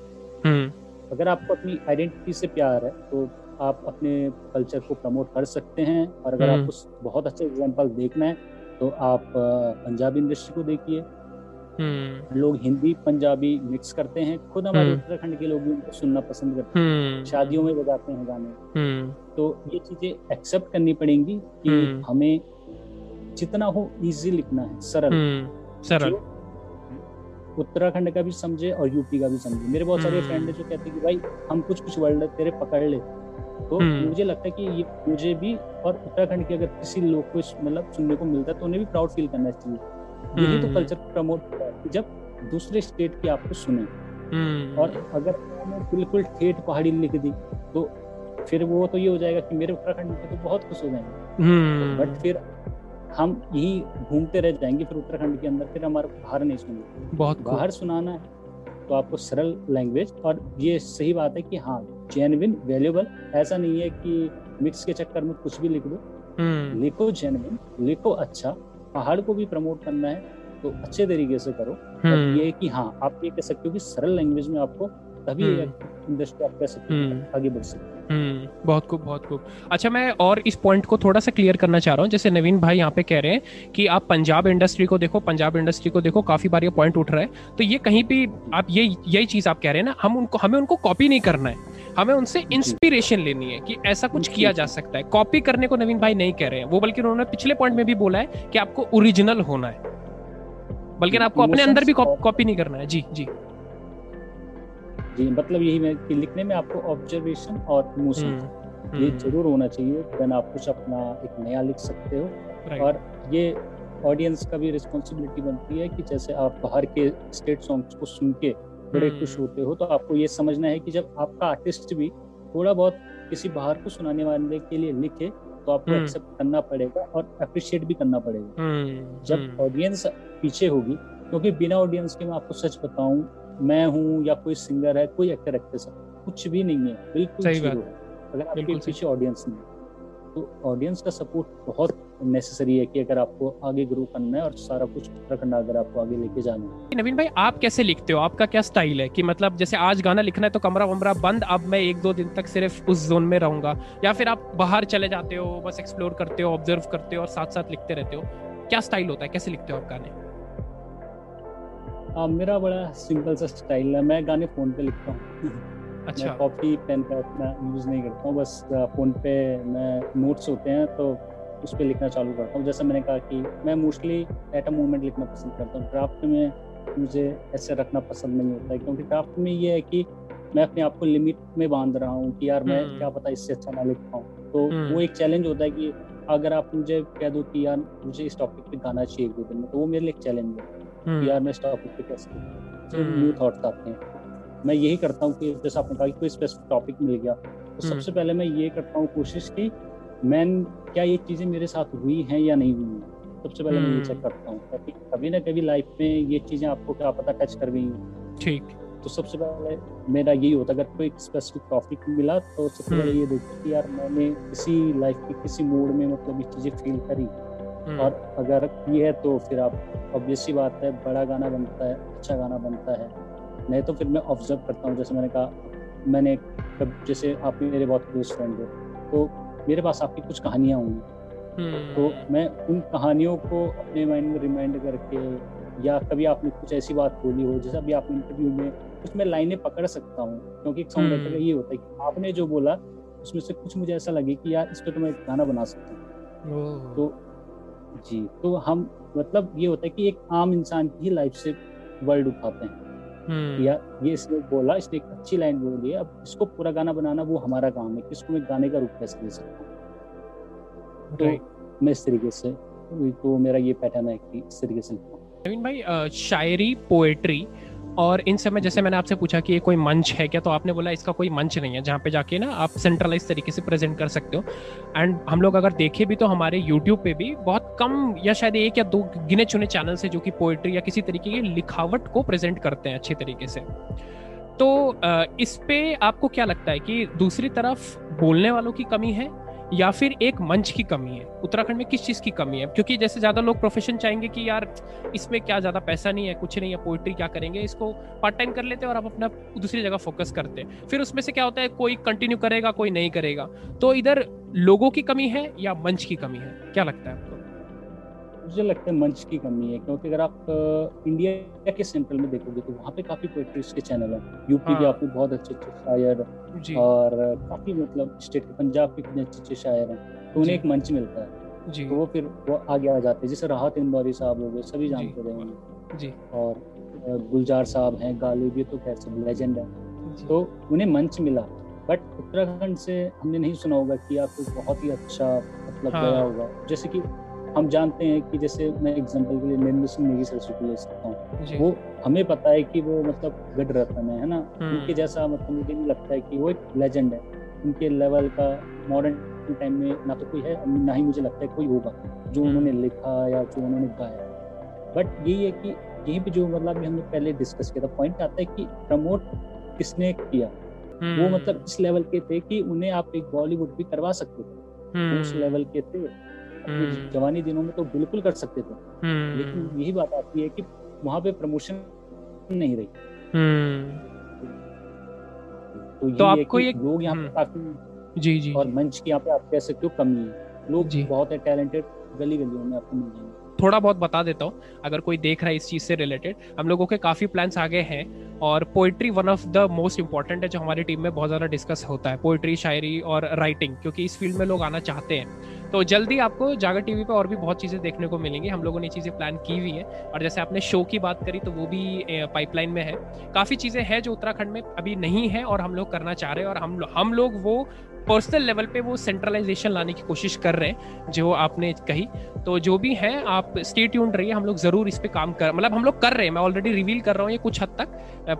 अगर आपको अपनी आइडेंटिटी से प्यार है तो आप अपने कल्चर को प्रमोट कर सकते हैं। और अगर आपको बहुत अच्छा एग्जाम्पल देखना है तो आप पंजाबी इंडस्ट्री को देखिए, लोग हिंदी पंजाबी मिक्स करते हैं। खुद हमारे उत्तराखंड के लोग भी उनको सुनना पसंद करते हैं, शादियों में बजाते हैं गाने। तो ये चीजें एक्सेप्ट करनी पड़ेंगी कि हमें जितना हो इजी लिखना है, सरल। उत्तराखंड का भी समझे और यूपी का भी समझे। मेरे बहुत सारे फ्रेंड हैं जो कहते हैं कि भाई हम कुछ कुछ वर्ड तेरे पकड़ ले, तो मुझे लगता है कि ये मुझे भी और उत्तराखंड के अगर किसी लोग को मतलब सुनने को मिलता है तो उन्हें भी प्राउड फील करना चाहिए। यही तो कल्चर प्रमोट होता है, जब दूसरे स्टेट के आपको सुने। और अगर मैं बिल्कुल ठेठ पहाड़ी लिख दी तो फिर वो तो ये हो जाएगा कि मेरे उत्तराखंड में तो बहुत खुश हो जाएंगे, बट फिर हम यही घूमते रह जाएंगे फिर उत्तराखंड के अंदर, फिर हमारा बाहर नहीं सुनेंगे। बहुत बाहर सुनाना है तो आपको सरल लैंग्वेज। और ये सही बात है कि हाँ, जेन्युइन वैल्यूएबल, ऐसा नहीं है कि मिक्स के चक्कर में कुछ भी लिख दो। लिखो जेन्युइन, लिखो अच्छा। पहाड़ को भी प्रमोट करना है तो अच्छे तरीके से करो। ये कि हाँ, आप ये कह सकते हो कि सरल लैंग्वेज में आपको तभी इंडस्ट्री आप कह सकते हो आगे बढ़ सकते हो। बहुत खूब, बहुत खूब। अच्छा, मैं और इस पॉइंट को थोड़ा सा क्लियर करना चाह रहा हूँ। जैसे नवीन भाई यहाँ पे कह रहे हैं कि आप पंजाब इंडस्ट्री को देखो, काफी बार ये पॉइंट उठ रहा है। तो ये कहीं भी आप यही चीज आप कह रहे हैं ना, हमें उनको कॉपी नहीं करना है, हमें उनसे इंस्पिरेशन लेनी है कि ऐसा कुछ किया जा सकता है। कॉपी करने को नवीन भाई नहीं कह रहे हैं वो, बल्कि उन्होंने पिछले पॉइंट में भी बोला है कि आपको ओरिजिनल होना है, बल्कि आपको अपने अंदर भी कॉपी नहीं करना है। जी जी जी, मतलब यही है कि लिखने में आपको ऑब्जर्वेशन और इमोशन ये जरूर होना चाहिए, देन आप कुछ अपना एक नया लिख सकते हो। और ये ऑडियंस का भी रिस्पॉन्सिबिलिटी बनती है कि जैसे आप बाहर के स्टेट सॉन्ग्स को सुन के बड़े खुश होते हो, तो आपको ये समझना है कि जब आपका आर्टिस्ट भी थोड़ा बहुत किसी बाहर को सुनाने वाले के लिए लिखे तो आपको एक्सेप्ट करना पड़ेगा और अप्रिशिएट भी करना पड़ेगा। जब ऑडियंस पीछे होगी, क्योंकि बिना ऑडियंस के, मैं आपको सच बताऊं, मैं हूँ या कोई सिंगर है, कोई एक्टर एक्ट्रेस है, कुछ भी नहीं है, बिल्कुल जीरो है अगर आपके पीछे ऑडियंस नहीं है। तो ऑडियंस का सपोर्ट बहुत नेसेसरी है कि अगर आपको आगे ग्रो करना है और सारा कुछ रखना, अगर आपको आगे लेके जाना है। नवीन भाई, आप कैसे लिखते हो? आपका क्या स्टाइल है? कि मतलब जैसे आज गाना लिखना है तो कमरा वमरा बंद, अब मैं 1-2 दिन तक सिर्फ उस जोन में रहूंगा, या फिर आप बाहर चले जाते हो, बस एक्सप्लोर करते हो, ऑब्जर्व करते हो और साथ साथ लिखते रहते हो? क्या स्टाइल होता है, कैसे लिखते हो आप गाने? मेरा बड़ा सिंपल सा स्टाइल है, मैं गाने फोन पे लिखता हूँ। अच्छा। मैं कॉपी पेन का इतना यूज नहीं करता हूँ, बस फोन पे मैं नोट्स होते हैं तो उस पर लिखना चालू करता हूँ। जैसे मैंने कहा कि मैं मोस्टली एट अ मोमेंट लिखना पसंद करता हूँ। ड्राफ्ट में मुझे ऐसे रखना पसंद नहीं होता है, क्योंकि ड्राफ्ट में ये है कि मैं अपने आप को लिमिट में बांध रहा हूँ कि यार मैं क्या पता इससे अच्छा ना लिख पाऊँ। तो वो एक चैलेंज होता है कि अगर आप मुझे कह दो कि यार मुझे इस टॉपिक पे गाना चाहिए 1-2 दिन में, तो वो मेरे लिए एक चैलेंज है कि यार मैं इस टॉपिक पे कैसे न्यू थॉट था अपने। मैं यही करता हूँ कि जैसे आपने कहा कि कोई स्पेसिफिक टॉपिक मिल गया तो सबसे पहले मैं ये करता हूँ कोशिश कि मैं क्या ये चीज़ें मेरे साथ हुई हैं या नहीं हुई हैं, सबसे पहले मैं ये चेक करता हूँ, ताकि कभी ना कभी लाइफ में ये चीज़ें आपको क्या पता टच कर गई हैं। ठीक, तो सबसे पहले मेरा यही होता, अगर कोई स्पेसिफिक टॉपिक मिला तो सबसे पहले ये देखता कि यार मैंने किसी लाइफ के किसी मोड में मतलब ये चीज़ें फील करी, और अगर ये है तो फिर आप ऑब्वियसली बात है बड़ा गाना बनता है, अच्छा गाना बनता है। नहीं तो फिर मैं ऑब्जर्व करता हूँ, जैसे मैंने कहा, मैंने जैसे आप मेरे बहुत क्लोज फ्रेंड हो तो मेरे पास आपकी कुछ कहानियाँ होंगी, तो मैं उन कहानियों को अपने माइंड में रिमाइंड करके, या कभी आपने कुछ ऐसी बात बोली हो जैसे अभी आपने इंटरव्यू में, उसमें लाइनें पकड़ सकता हूँ। क्योंकि एक साउंड राइटर का ये होता है कि आपने जो बोला उसमें से कुछ मुझे ऐसा लगे कि यार इस पर तो मैं गाना बना सकता हूँ। तो जी, तो हम मतलब ये होता है कि एक आम इंसान की लाइफ से वर्ड उठाते हैं, या ये इसने बोला, इसने एक अच्छी लाइन बोली है, अब इसको पूरा गाना बनाना वो हमारा काम है, किसको मैं गाने का रूप कैसे दे सकता हूँ। तो मैं इस तरीके से, तो मेरा ये पैटर्न है कि इस तरीके से। नवीन भाई, शायरी, पोएट्री और इन समय जैसे मैंने आपसे पूछा कि ये कोई मंच है क्या, तो आपने बोला इसका कोई मंच नहीं है जहाँ पे जाके ना आप सेंट्रलाइज तरीके से प्रेजेंट कर सकते हो। एंड हम लोग अगर देखें भी तो हमारे यूट्यूब पे भी बहुत कम या शायद एक या दो गिने चुने चैनल्स हैं जो कि पोएट्री या किसी तरीके की लिखावट को प्रेजेंट करते हैं अच्छे तरीके से। तो इस पर आपको क्या लगता है कि दूसरी तरफ बोलने वालों की कमी है या फिर एक मंच की कमी है? उत्तराखंड में किस चीज़ की कमी है? क्योंकि जैसे ज़्यादा लोग प्रोफेशन चाहेंगे कि यार इसमें क्या ज़्यादा पैसा नहीं है, कुछ नहीं है, पोइट्री क्या करेंगे, इसको पार्ट टाइम कर लेते हैं और आप अपना दूसरी जगह फोकस करते हैं। फिर उसमें से क्या होता है, कोई कंटिन्यू करेगा, कोई नहीं करेगा। तो इधर लोगों की कमी है या मंच की कमी है, क्या लगता है आपको? मुझे लगता है मंच की कमी है, क्योंकि अगर आप इंडिया के सेंट्रल में देखोगे तो वहाँ पे काफ़ी पोएट्रीज के चैनल हैं। यूपी के आपको बहुत अच्छे अच्छे शायर और काफ़ी मतलब स्टेट के पंजाब के कितने अच्छे अच्छे शायर हैं, तो उन्हें एक मंच मिलता है जी। तो वो फिर वो आगे आ जाते हैं, जैसे राहत इंदौरी साहब हो गए, सभी जानते रहेंगे जी, और गुलजार साहब हैं, गालिब, ये तो खैर सब लेजेंड है, तो उन्हें मंच मिला। बट उत्तराखंड से हमने नहीं सुना होगा कि आपको बहुत ही अच्छा मतलब गया होगा। जैसे कि हम जानते हैं कि जैसे मैं एग्जांपल के लिए नेगी सरस्वती ले सकता हूँ, वो हमें पता है कि वो मतलब गढ़ रत्न है ना, उनके जैसा मतलब मुझे नहीं लगता है कि वो एक लेजेंड है। उनके लेवल का मॉडर्न टाइम में ना तो कोई है, ना ही मुझे लगता है कोई होगा जो उन्होंने लिखा या जो उन्होंने गाया। बट यही है कि यहीं पर जो मतलब हमने पहले डिस्कस किया था, पॉइंट आता है कि प्रमोट किसने किया। वो मतलब इस लेवल के थे कि उन्हें आप एक बॉलीवुड भी करवा सकते थे, उस लेवल के थे, जवानी दिनों में तो बिल्कुल कर सकते थे। लेकिन यही बात आती है कि वहाँ पे प्रमोशन नहीं रही। तो आपको ये लोग यहाँ पे काफी जी और मंच की यहाँ पे आप कह सकते हो कमी है। लोग बहुत है टैलेंटेड, गली गलियों में आपको मिल जाएंगे। थोड़ा बहुत बता देता हूँ अगर कोई देख रहा है इस चीज़ से रिलेटेड, हम लोगों के काफ़ी प्लान्स आगे हैं और poetry one of the most important है जो हमारी टीम में बहुत ज़्यादा डिस्कस होता है, पोइट्री, शायरी और राइटिंग, क्योंकि इस फील्ड में लोग आना चाहते हैं। तो जल्दी आपको जागृति टीवी पर और भी बहुत चीज़ें देखने को मिलेंगी, हम लोगों ने चीज़ें प्लान की हुई हैं। और जैसे आपने शो की बात करी तो वो भी पाइपलाइन में है, काफ़ी चीज़ें हैं जो उत्तराखंड में अभी नहीं है और हम लोग करना चाह रहे हैं। और हम लोग वो पर्सनल लेवल पे वो सेंट्रलाइजेशन लाने की कोशिश कर रहे हैं जो आपने कही। तो जो भी है आप स्टे ट्यून्ड रहिए, हम लोग ज़रूर इस पे काम कर, मतलब हम लोग कर रहे हैं, मैं ऑलरेडी रिवील कर रहा हूँ, ये कुछ हद तक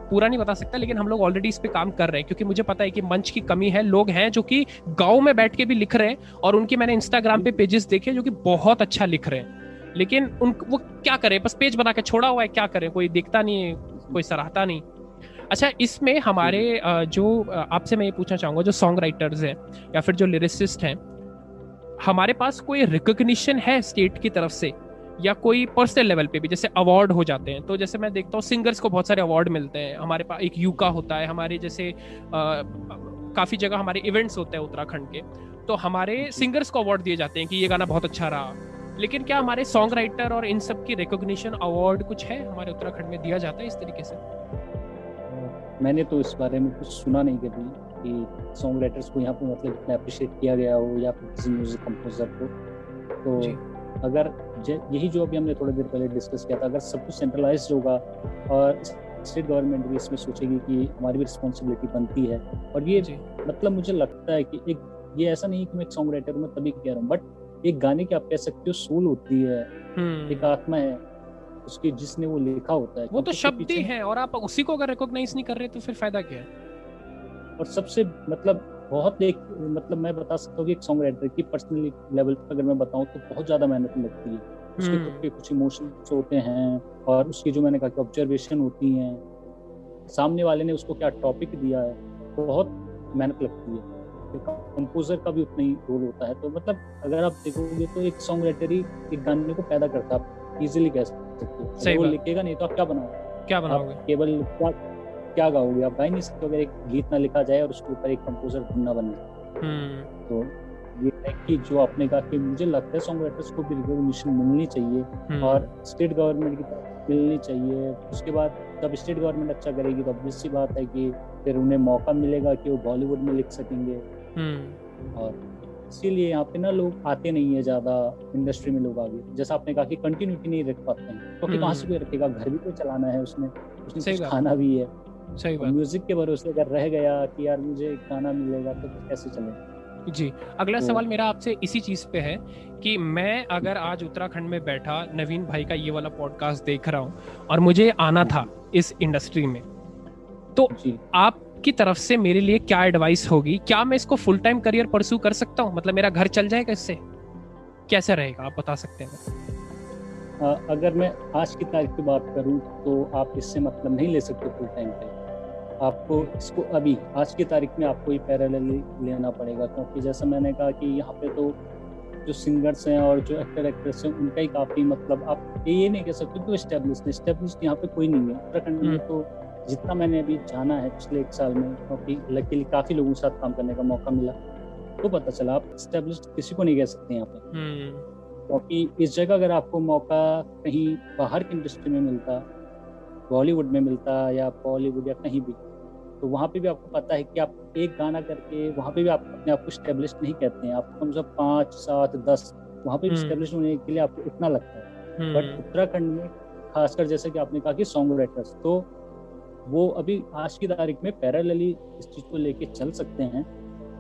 पूरा नहीं बता सकता, लेकिन हम लोग ऑलरेडी इस पे काम कर रहे हैं। क्योंकि मुझे पता है कि मंच की कमी है, लोग हैं जो कि गाँव में बैठ के भी लिख रहे हैं और उनके मैंने इंस्टाग्राम पे पेजेस देखे जो कि बहुत अच्छा लिख रहे हैं, लेकिन वो क्या करें, बस पेज बना के छोड़ा हुआ है, क्या करें, कोई देखता नहीं है, कोई सराहता नहीं। अच्छा, इसमें हमारे जो आपसे मैं ये पूछना चाहूँगा, जो सॉन्ग राइटर्स हैं या फिर जो लिरिसिस्ट हैं, हमारे पास कोई रिकग्निशन है स्टेट की तरफ से या कोई पर्सनल लेवल पे भी, जैसे अवार्ड हो जाते हैं? तो जैसे मैं देखता हूँ सिंगर्स को बहुत सारे अवार्ड मिलते हैं, हमारे पास एक यूका होता है, हमारे जैसे काफ़ी जगह हमारे इवेंट्स होते हैं उत्तराखंड के, तो हमारे सिंगर्स को अवार्ड दिए जाते हैं कि ये गाना बहुत अच्छा रहा। लेकिन क्या हमारे सॉन्ग राइटर और इन सब की रिकग्निशन, अवार्ड कुछ है हमारे उत्तराखंड में दिया जाता है इस तरीके से? मैंने तो इस बारे में कुछ सुना नहीं कभी कि सॉन्ग राइटर्स को यहाँ पे मतलब इतना अप्रिशिएट किया गया हो या फिर किसी म्यूजिक कंपोजर को। तो अगर यही जो अभी हमने थोड़ी देर पहले डिस्कस किया था, अगर सब कुछ सेंट्रलाइज होगा और स्टेट गवर्नमेंट भी इसमें सोचेगी कि हमारी भी रिस्पॉन्सिबिलिटी बनती है। और ये मतलब मुझे लगता है कि एक ये ऐसा नहीं कि मैं एक सॉन्ग राइटर हूँ मैं तभी कह रहा हूँ, बट एक गाने की आप कह सकते हो सोल होती है, एक आत्मा है उसके, जिसने वो लिखा होता है, वो तो शब्द ही है, और आप उसी को अगर रिकॉग्नाइज नहीं कर रहे तो फिर फायदा क्या है? और सबसे मतलब बहुत एक मतलब मैं बता सकता हूँ कि एक सॉन्ग राइटर की पर्सनली लेवल पर अगर मैं बताऊँ तो बहुत ज़्यादा मेहनत लगती है, उसके खुद के कुछ इमोशंस होते हैं और उसकी जो मैंने कहा कि ऑब्जर्वेशन होती हैं, सामने वाले ने उसको क्या टॉपिक दिया है, तो बहुत मेहनत लगती है। कंपोजर का भी उतना ही रोल होता है। तो मतलब अगर आप देखोगे तो एक सॉन्ग राइटर ही एक गाने को पैदा करता है, इजीली कह सकते हो। वो लिखेगा नहीं तो आप क्या बनाओगे, केवल क्या गाओगे, आप गाई नहीं सकते। अगर एक गीत ना लिखा जाए और उसके ऊपर एक कंपोजर बनना बने, तो ये है कि जो आपने कहा कि मुझे लगता है सॉन्ग राइटर्स को भी रिकॉग्निशन मिलनी चाहिए और स्टेट गवर्नमेंट की तरफ मिलनी चाहिए। उसके बाद जब स्टेट गवर्नमेंट अच्छा करेगी तो ऑब्वियस सी बात है कि फिर उन्हें मौका मिलेगा कि वो बॉलीवुड में लिख सकेंगे। और इसीलिए यहाँ पे ना लोग आते नहीं है ज्यादा, इंडस्ट्री में लोग आगे जैसा आपने कहा कि कंटिन्यूटी नहीं रख पाते हैं, क्योंकि कहाँ से कोई रखेगा, घर भी कोई चलाना है, उसने खाना भी है। सही बात। म्यूजिक के भरोसे अगर रह गया कि यार मुझे गाना मिलेगा तो कैसे चलेगा, जी, अगला सवाल मेरा आपसे इसी चीज़ पे है कि मैं अगर आज उत्तराखंड में बैठा नवीन भाई का ये वाला पॉडकास्ट देख रहा हूँ और मुझे आना था इस इंडस्ट्री में, तो आपकी तरफ से मेरे लिए क्या एडवाइस होगी? क्या मैं इसको फुल टाइम करियर परस्यू कर सकता हूँ? मतलब मेरा घर चल जाएगा इससे? कैसा रहेगा, आप बता सकते हैं? अगर मैं आज की तारीख की बात करूँ तो आप इससे मतलब नहीं ले सकते फुल टाइम पे। आपको इसको अभी आज की तारीख में आपको ये पैरेलली लेना पड़ेगा, क्योंकि जैसा मैंने कहा कि यहाँ पे तो जो सिंगर्स हैं और जो एक्टर एक्ट्रेस हैं उनका ही काफ़ी मतलब आप ये नहीं कह सकते कि वो इस्टेब्लिश यहाँ पे कोई नहीं है उत्तराखंड में। तो जितना मैंने अभी जाना है पिछले एक साल में, क्योंकि लकीली काफ़ी लोगों के साथ काम करने का मौका मिला, तो पता चला आप इस्टेब्लिश किसी को नहीं कह सकते यहाँ पर। क्योंकि इस जगह अगर आपको मौका कहीं बाहर की इंडस्ट्री में मिलता, बॉलीवुड में मिलता या बॉलीवुड या कहीं भी, तो वहाँ पे भी आपको पता है कि आप एक गाना करके वहाँ पे भी आप अपने आप को स्टेब्लिश नहीं कहते हैं। आपको कम से कम 5, 7, 10 वहाँ पे भी स्टेब्लिश होने के लिए आपको इतना लगता है। बट उत्तराखंड में खासकर जैसे कि आपने कहा कि सॉन्ग राइटर्स, तो वो अभी आज की तारीख में पैरेलली इस चीज़ को लेके चल सकते हैं,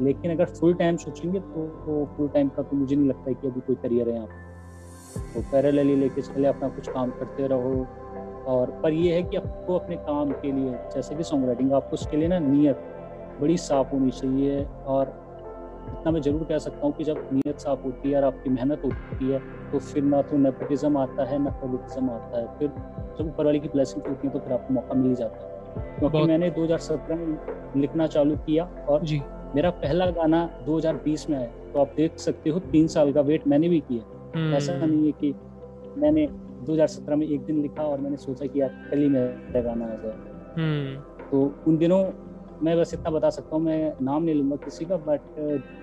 लेकिन अगर फुल टाइम सोचेंगे तो फुल टाइम का तो मुझे नहीं लगता है कि अभी कोई करियर है यहाँ पर। तो पैरेलली लेके चले, अपना कुछ काम करते रहो। और पर यह है कि आपको अपने काम के लिए, जैसे कि सॉन्ग राइटिंग, आपको उसके लिए ना नीयत बड़ी साफ होनी चाहिए। और इतना मैं ज़रूर कह सकता हूँ कि जब नीयत साफ होती है और आपकी मेहनत होती है, तो फिर ना तो नेपोटिज्म आता है ना पॉलिटिज्म आता है। फिर जब ऊपर वाले की ब्लेसिंग होती है तो फिर आपको मौका मिल ही जाता है। क्योंकि मैंने 2017 में लिखना चालू किया और मेरा पहला गाना 2020 में आया, तो आप देख सकते हो 3 साल का वेट मैंने भी किया। ऐसा नहीं है कि मैंने 2017 में एक दिन लिखा और मैंने सोचा कि यार कल ही मेरा गाना आ जाए। तो उन दिनों मैं बस इतना बता सकता हूँ, मैं नाम नहीं लूँगा किसी का, बट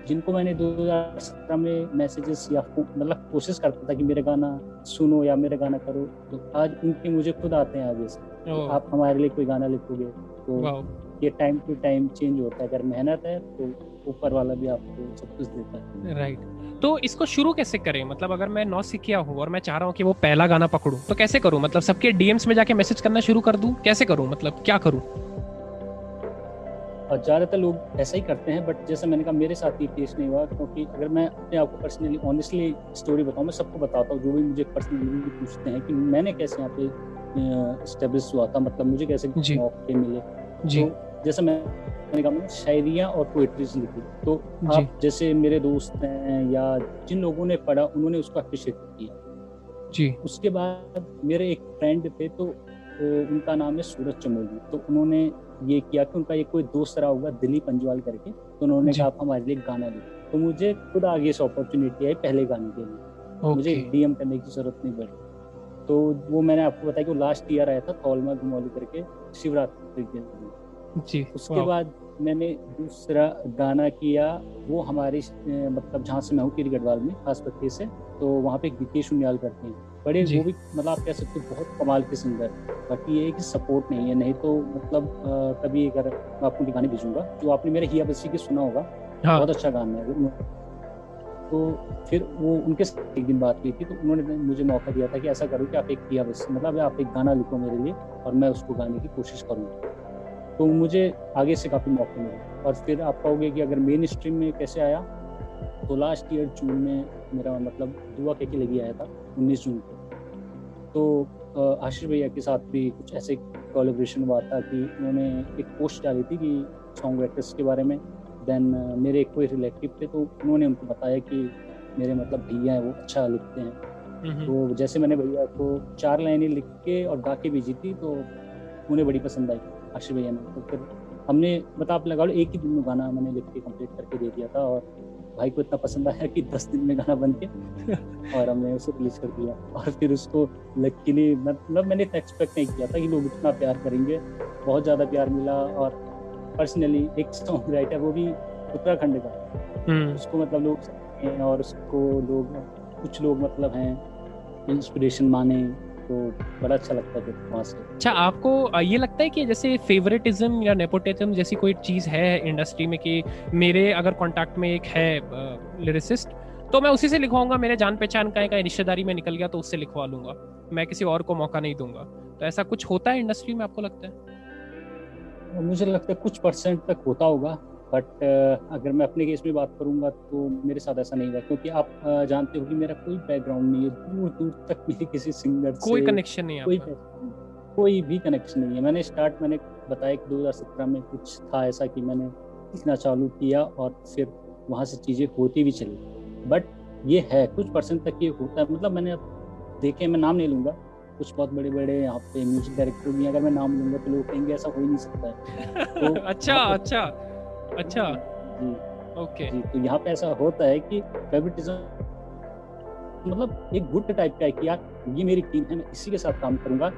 जिनको मैंने 2017 में मैसेजेस या मतलब कोशिश करता था कि मेरा गाना सुनो या मेरा गाना करो, तो आज उनके मुझे खुद आते हैं आगे से तो आप हमारे लिए कोई गाना लिखोगे। तो ये टाइम टू टाइम चेंज होता है, अगर मेहनत है तो ऊपर वाला भी आपको सब कुछ देता है। राइट, तो इसको शुरू कैसे करें? मतलब अगर मैं नौसिखिया हूँ और मैं चाह रहा हूँ कि वो पहला गाना पकड़ूँ, तो कैसे करूँ? मतलब सबके डीएम्स में जाके मैसेज करना शुरू कर दूँ? कैसे करूँ, मतलब क्या करूँ? और ज़्यादातर लोग ऐसा ही करते हैं, बट जैसे मैंने कहा मेरे साथ ये केस नहीं हुआ। क्योंकि अगर मैं अपने आपको पर्सनली ऑनेस्टली स्टोरी बताऊँ, मैं सबको बताता हूँ जो भी मुझे पर्सनली पूछते हैं कि मैंने कैसे यहाँ पे इस्टेब्लिश हुआ था, मतलब मुझे कैसे मौके मिले। तो जैसे मैंने कहा मैंने शायरियाँ और पोइट्रीज लिखी, तो आप जैसे मेरे दोस्त हैं या जिन लोगों ने पढ़ा उन्होंने उसको अप्रिशिएट किया। उसके बाद मेरे एक फ्रेंड थे, तो उनका नाम है सूरज चमोली, तो उन्होंने ये किया कि उनका ये कोई दोस्त रहा होगा दिलीप अंजवाल करके, तो उन्होंने कहा आप हमारे लिए गाना लिखो। तो मुझे खुद आगे इस अपॉर्चुनिटी आई पहले गाने के लिए, मुझे डीएम करने की जरूरत नहीं पड़ी। तो वो मैंने आपको बताया कि लास्ट ईयर आया था कॉलमा घुमौली करके शिवरात्रि के दिन। उसके बाद मैंने दूसरा गाना किया, वो हमारे मतलब जहाँ से मैं हूँ टिहरी गढ़वाल में खास पत्ते से, तो वहाँ पे विकेश उन्याल करते हैं, बड़े वो भी मतलब आप कह सकते हो बहुत कमाल के सिंगर। बाकी ये है कि सपोर्ट नहीं है, नहीं तो मतलब कभी अगर मैं आपको गाने भेजूंगा जो आपने मेरे हिया बसी के सुना होगा, बहुत अच्छा गाना है। तो फिर वो उनके साथ एक दिन बात हुई थी, तो उन्होंने मुझे मौका दिया था कि ऐसा करो कि आप एक हिया बसी मतलब आप एक गाना लिखो मेरे लिए और मैं उसको गाने की कोशिश करूँगा। तो मुझे आगे से काफ़ी मौके मिले। और फिर आप कहोगे कि अगर मेन स्ट्रीम में कैसे आया, तो लास्ट ईयर जून में मेरा मतलब दुआ के लगी आया था 19 जून को। तो आशीष भैया के साथ भी कुछ ऐसे कोलैबोरेशन हुआ था कि उन्होंने एक पोस्ट डाली थी कि सॉन्ग राइटर्स के बारे में। देन मेरे कोई रिलेटिव थे, तो उन्होंने उनको बताया कि मेरे मतलब भैया हैं वो अच्छा लिखते हैं। तो जैसे मैंने भैया को 4 लाइनें लिख के और गा के भेजी थी, तो उन्हें बड़ी पसंद आई आशीष भैया ने। तो फिर हमने मतलब लगा लो एक ही दिन में गाना मैंने लिख के कंप्लीट करके दे दिया था, और भाई को इतना पसंद आया कि 10 दिन में गाना बन के और हमने उसे रिलीज कर दिया। और फिर उसको लकीली मतलब मैंने एक्सपेक्ट नहीं किया था कि लोग इतना प्यार करेंगे, बहुत ज़्यादा प्यार मिला। और पर्सनली एक सॉन्ग राइटर वो भी उत्तराखंड का, उसको मतलब लोग हैं और उसको लोग कुछ लोग मतलब हैं इंस्पिरेशन माने, तो बड़ा अच्छा लगता है वहाँ से। अच्छा, आपको ये लगता है कि जैसे फेवरेटिज्म या नेपोटिज्म जैसी कोई चीज़ है इंडस्ट्री में कि मेरे अगर कॉन्टैक्ट में एक है लिरिसिस्ट तो मैं उसी से लिखवाऊंगा, मेरे जान पहचान का एक रिश्तेदारी में निकल गया तो उससे लिखवा लूँगा, मैं किसी और को मौका नहीं दूंगा, तो ऐसा कुछ होता है इंडस्ट्री में आपको लगता है? मुझे लगता है कुछ परसेंट तक होता होगा, बट अगर मैं अपने केस में बात करूंगा तो मेरे साथ ऐसा नहीं हुआ, क्योंकि आप जानते हो कि मेरा कोई बैकग्राउंड नहीं है, दूर दूर तक मेरे किसी सिंगर से कोई कनेक्शन नहीं है, कोई भी कनेक्शन नहीं है। मैंने बताया कि 2017 में कुछ था ऐसा कि मैंने सीखना चालू किया और फिर वहाँ से चीज़ें होती भी चली। बट ये है कुछ परसेंट तक ये होता है, मतलब मैंने देखे, मैं नाम नहीं लूँगा, कुछ बहुत बड़े बड़े यहाँ पे म्यूजिक डायरेक्टर भी हैं, अगर मैं नाम लूँगा तो लोग कहेंगे ऐसा हो ही नहीं सकता है। तो अच्छा अच्छा अच्छा जी ओके जी, तो यहाँ पे ऐसा होता है कि फेवरेटिज्म मतलब एक गुट टाइप का है कि यार ये मेरी टीम है, मैं इसी के साथ काम करूँगा,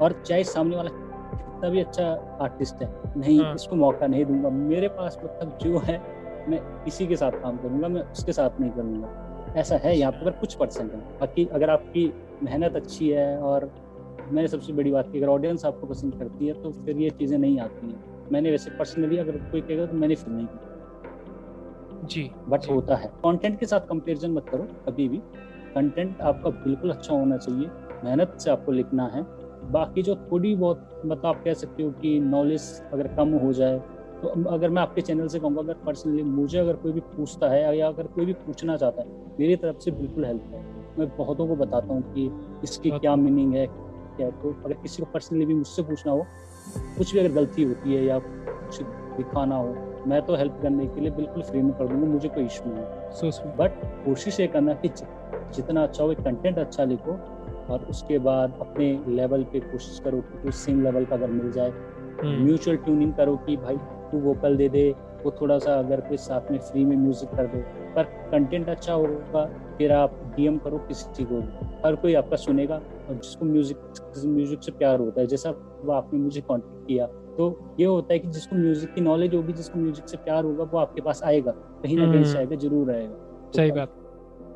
और चाहे सामने वाला कितना भी अच्छा आर्टिस्ट है, नहीं इसको मौका नहीं दूंगा, मेरे पास मतलब जो है मैं इसी के साथ काम करूंगा, मैं उसके साथ नहीं करूंगा। ऐसा है यहाँ पर कुछ परसेंट है, बाकी अगर आपकी मेहनत अच्छी है और मैंने सबसे बड़ी बात की अगर ऑडियंस आपको पसंद करती है तो फिर ये चीज़ें नहीं आती हैं। मैंने वैसे पर्सनली अगर कोई कहेगा तो मैंने फिर नहीं की जी, बट होता है। कॉन्टेंट के साथ कंपेरिजन मत करो कभी भी, कंटेंट आपका बिल्कुल अच्छा होना चाहिए, मेहनत से आपको लिखना है। बाकी जो थोड़ी बहुत मतलब आप कह सकते हो कि नॉलेज अगर कम हो जाए तो अगर मैं आपके चैनल से कहूँगा, अगर पर्सनली मुझे अगर कोई भी पूछता है या अगर कोई भी पूछना चाहता है मेरी तरफ से बिल्कुल हेल्प है, मैं बहुतों को बताता हूँ कि इसकी क्या मीनिंग है क्या। तो अगर किसी को पर्सनली भी मुझसे पूछना हो, कुछ भी अगर गलती होती है या कुछ दिखाना हो, मैं तो हेल्प करने के लिए बिल्कुल फ्री में कर दूँगा, मुझे कोई इशू नहीं है। बट कोशिश ये करना कि जितना अच्छा हो कंटेंट अच्छा लिखो, और उसके बाद अपने लेवल पे कोशिश करो कि कुछ सेम लेवल का अगर मिल जाए, म्यूचुअल ट्यूनिंग करो कि भाई तू वोकल दे दे, वो थोड़ा सा अगर कोई साथ में फ्री में म्यूजिक कर दो, पर कंटेंट अच्छा होगा। फिर आप डीएम करो किसी को, हर कोई आपका सुनेगा, और जिसको म्यूजिक से प्यार होता है, जैसा वो आपने मुझे कॉन्टेक्ट किया, तो ये होता है कि जिसको म्यूजिक की नॉलेज होगी, जिसको म्यूजिक से प्यार होगा, वो आपके पास आएगा, कहीं ना कहीं आएगा, जरूर आएगा। सही बात,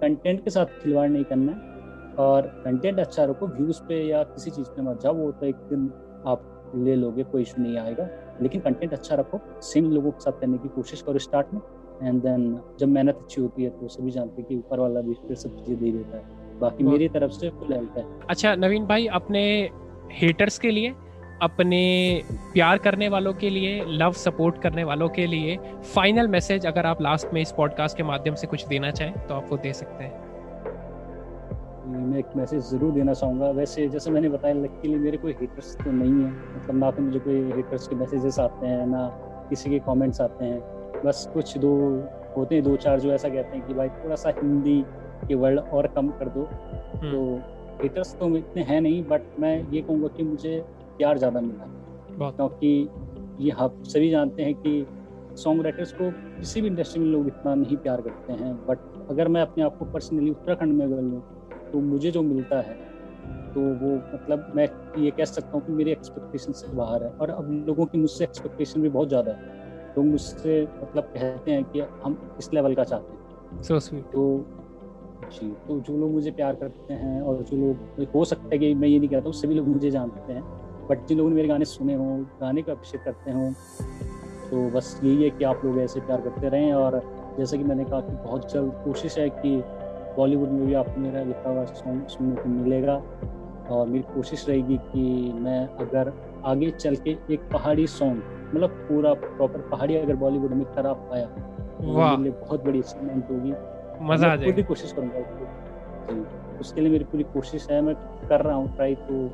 कंटेंट के साथ खिलवाड़ नहीं करना है और कंटेंट अच्छा रखो। व्यूज पे या किसी चीज़ पे मत जाओ, वो तो एक दिन आप ले लोगे, कोई इशू नहीं आएगा, लेकिन कंटेंट अच्छा रखो। सेम लोगों के साथ करने की कोशिश करो स्टार्ट में, एंड देन जब मेहनत अच्छी होती है तो सभी जानते हैं कि ऊपर वाला भी फिर सब चीज़ें दे देता है। बाकी मेरी तरफ से फुल हेल्प है। अच्छा नवीन भाई, अपने हेटर्स के लिए, अपने प्यार करने वालों के लिए, लव सपोर्ट करने वालों के लिए फाइनल मैसेज अगर आप लास्ट में इस पॉडकास्ट के माध्यम से कुछ देना चाहें तो आप वो दे सकते हैं। मैं एक मैसेज ज़रूर देना चाहूँगा। वैसे जैसे मैंने बताया, लकीली मेरे कोई हेटर्स तो नहीं है, मतलब ना तो मुझे कोई हेटर्स के मैसेजेस आते हैं, ना किसी के कमेंट्स आते हैं। बस कुछ दो होते हैं, दो चार जो ऐसा कहते हैं कि भाई थोड़ा सा हिंदी के वर्ड और कम कर दो। तो हेटर्स तो इतने हैं नहीं, बट मैं ये कहूँगा कि मुझे प्यार ज़्यादा मिला, क्योंकि ये आप सभी जानते हैं कि सॉन्ग राइटर्स को किसी भी इंडस्ट्री में लोग इतना नहीं प्यार करते हैं। बट अगर मैं अपने आप को पर्सनली उत्तराखंड में अगर लूँ तो मुझे जो मिलता है तो वो मतलब मैं ये कह सकता हूँ कि मेरे एक्सपेक्टेशन से बाहर है। और अब लोगों की मुझसे एक्सपेक्टेशन भी बहुत ज़्यादा है, लोग तो मुझसे मतलब कहते हैं कि हम इस लेवल का चाहते हैं। So sweet. तो जी, तो जो लोग मुझे प्यार करते हैं और जो लोग, हो सकता है कि मैं ये नहीं कहता हूँ सभी लोग मुझे जानते हैं, बट जिन लोगों ने मेरे गाने सुने हों, गाने को अप्रिशिएट करते हों, तो बस यही है कि आप लोग ऐसे प्यार करते रहें। और जैसे कि मैंने कहा कि बहुत जल्द कोशिश है कि बॉलीवुड में भी आपको मेरा लिखा हुआ सॉन्ग सुनने को मिलेगा, और मेरी कोशिश रहेगी कि मैं अगर आगे चल के एक पहाड़ी सॉन्ग, मतलब पूरा प्रॉपर पहाड़ी अगर बॉलीवुड में करा पाया तो मेरे लिए बहुत बड़ी अचीवमेंट होगी, मज़ा आ जाएगा। पूरी कोशिश करूँगा, उसके लिए मेरी पूरी कोशिश है, मैं कर रहा हूँ ट्राई। तो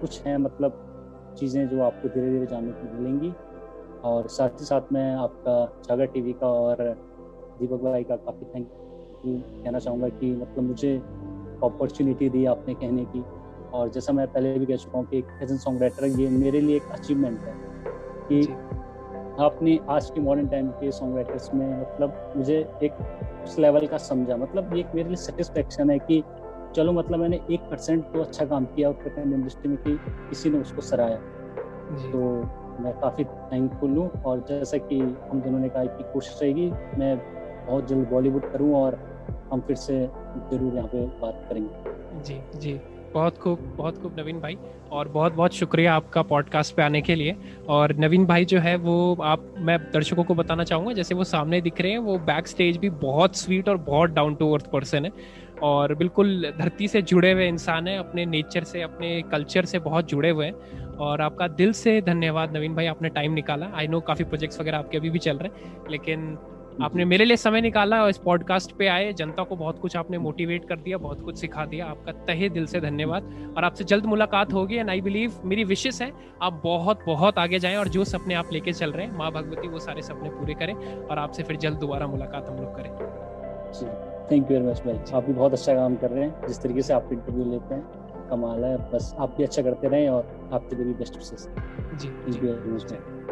कुछ है मतलब चीज़ें जो आपको धीरे धीरे जानने को मिलेंगी, और साथ ही साथ मैं आपका जागृति टीवी का और दीपक भाई का काफ़ी थैंक कहना चाहूँगा कि मतलब मुझे अपॉर्चुनिटी दी आपने कहने की। और जैसा मैं पहले भी कह चुका हूँ कि एक एज एन सॉन्ग राइटर ये मेरे लिए एक अचीवमेंट है कि आपने आज के मॉडर्न टाइम के सॉन्ग राइटर्स में मतलब मुझे एक उस लेवल का समझा, मतलब ये मेरे लिए सेटिस्फेक्शन है कि चलो मतलब मैंने 1% तो अच्छा काम किया उत्तराखंड इंडस्ट्री में कि किसी ने उसको सराहा। तो मैं काफ़ी थैंकफुल हूँ, और जैसा कि हम दोनों ने कहा कि कोशिश रहेगी मैं बहुत जल्द बॉलीवुड करूँ, और हम फिर से जरूर यहाँ पे बात करेंगे। जी जी, बहुत खूब नवीन भाई, और बहुत बहुत शुक्रिया आपका पॉडकास्ट पे आने के लिए। और नवीन भाई जो है वो मैं दर्शकों को बताना चाहूँगा, जैसे वो सामने दिख रहे हैं वो बैक स्टेज भी बहुत स्वीट और बहुत डाउन टू अर्थ पर्सन है, और बिल्कुल धरती से जुड़े हुए इंसान है, अपने नेचर से अपने कल्चर से बहुत जुड़े हुए हैं। और आपका दिल से धन्यवाद नवीन भाई, आपने टाइम निकाला। आई नो काफ़ी प्रोजेक्ट्स वगैरह आपके अभी भी चल रहे हैं, लेकिन आपने मेरे लिए समय निकाला और इस पॉडकास्ट पे आए। जनता को बहुत कुछ आपने मोटिवेट कर दिया, बहुत कुछ सिखा दिया। आपका तहे दिल से धन्यवाद और आपसे जल्द मुलाकात होगी। एंड आई बिलीव, मेरी विशेष है आप बहुत बहुत आगे जाएं और जो सपने आप लेके चल रहे हैं माँ भगवती वो सारे सपने पूरे करें और आपसे फिर जल्द दोबारा मुलाकात हम लोग करें। थैंक यू वेरी मच भाई, आप भी बहुत अच्छा काम कर रहे हैं। जिस तरीके से आप इंटरव्यू लेते हैं कमाल है, बस आप भी अच्छा करते रहें और आपके लिए भी बेस्ट विशेष। जी थैंक यू वेरी मच।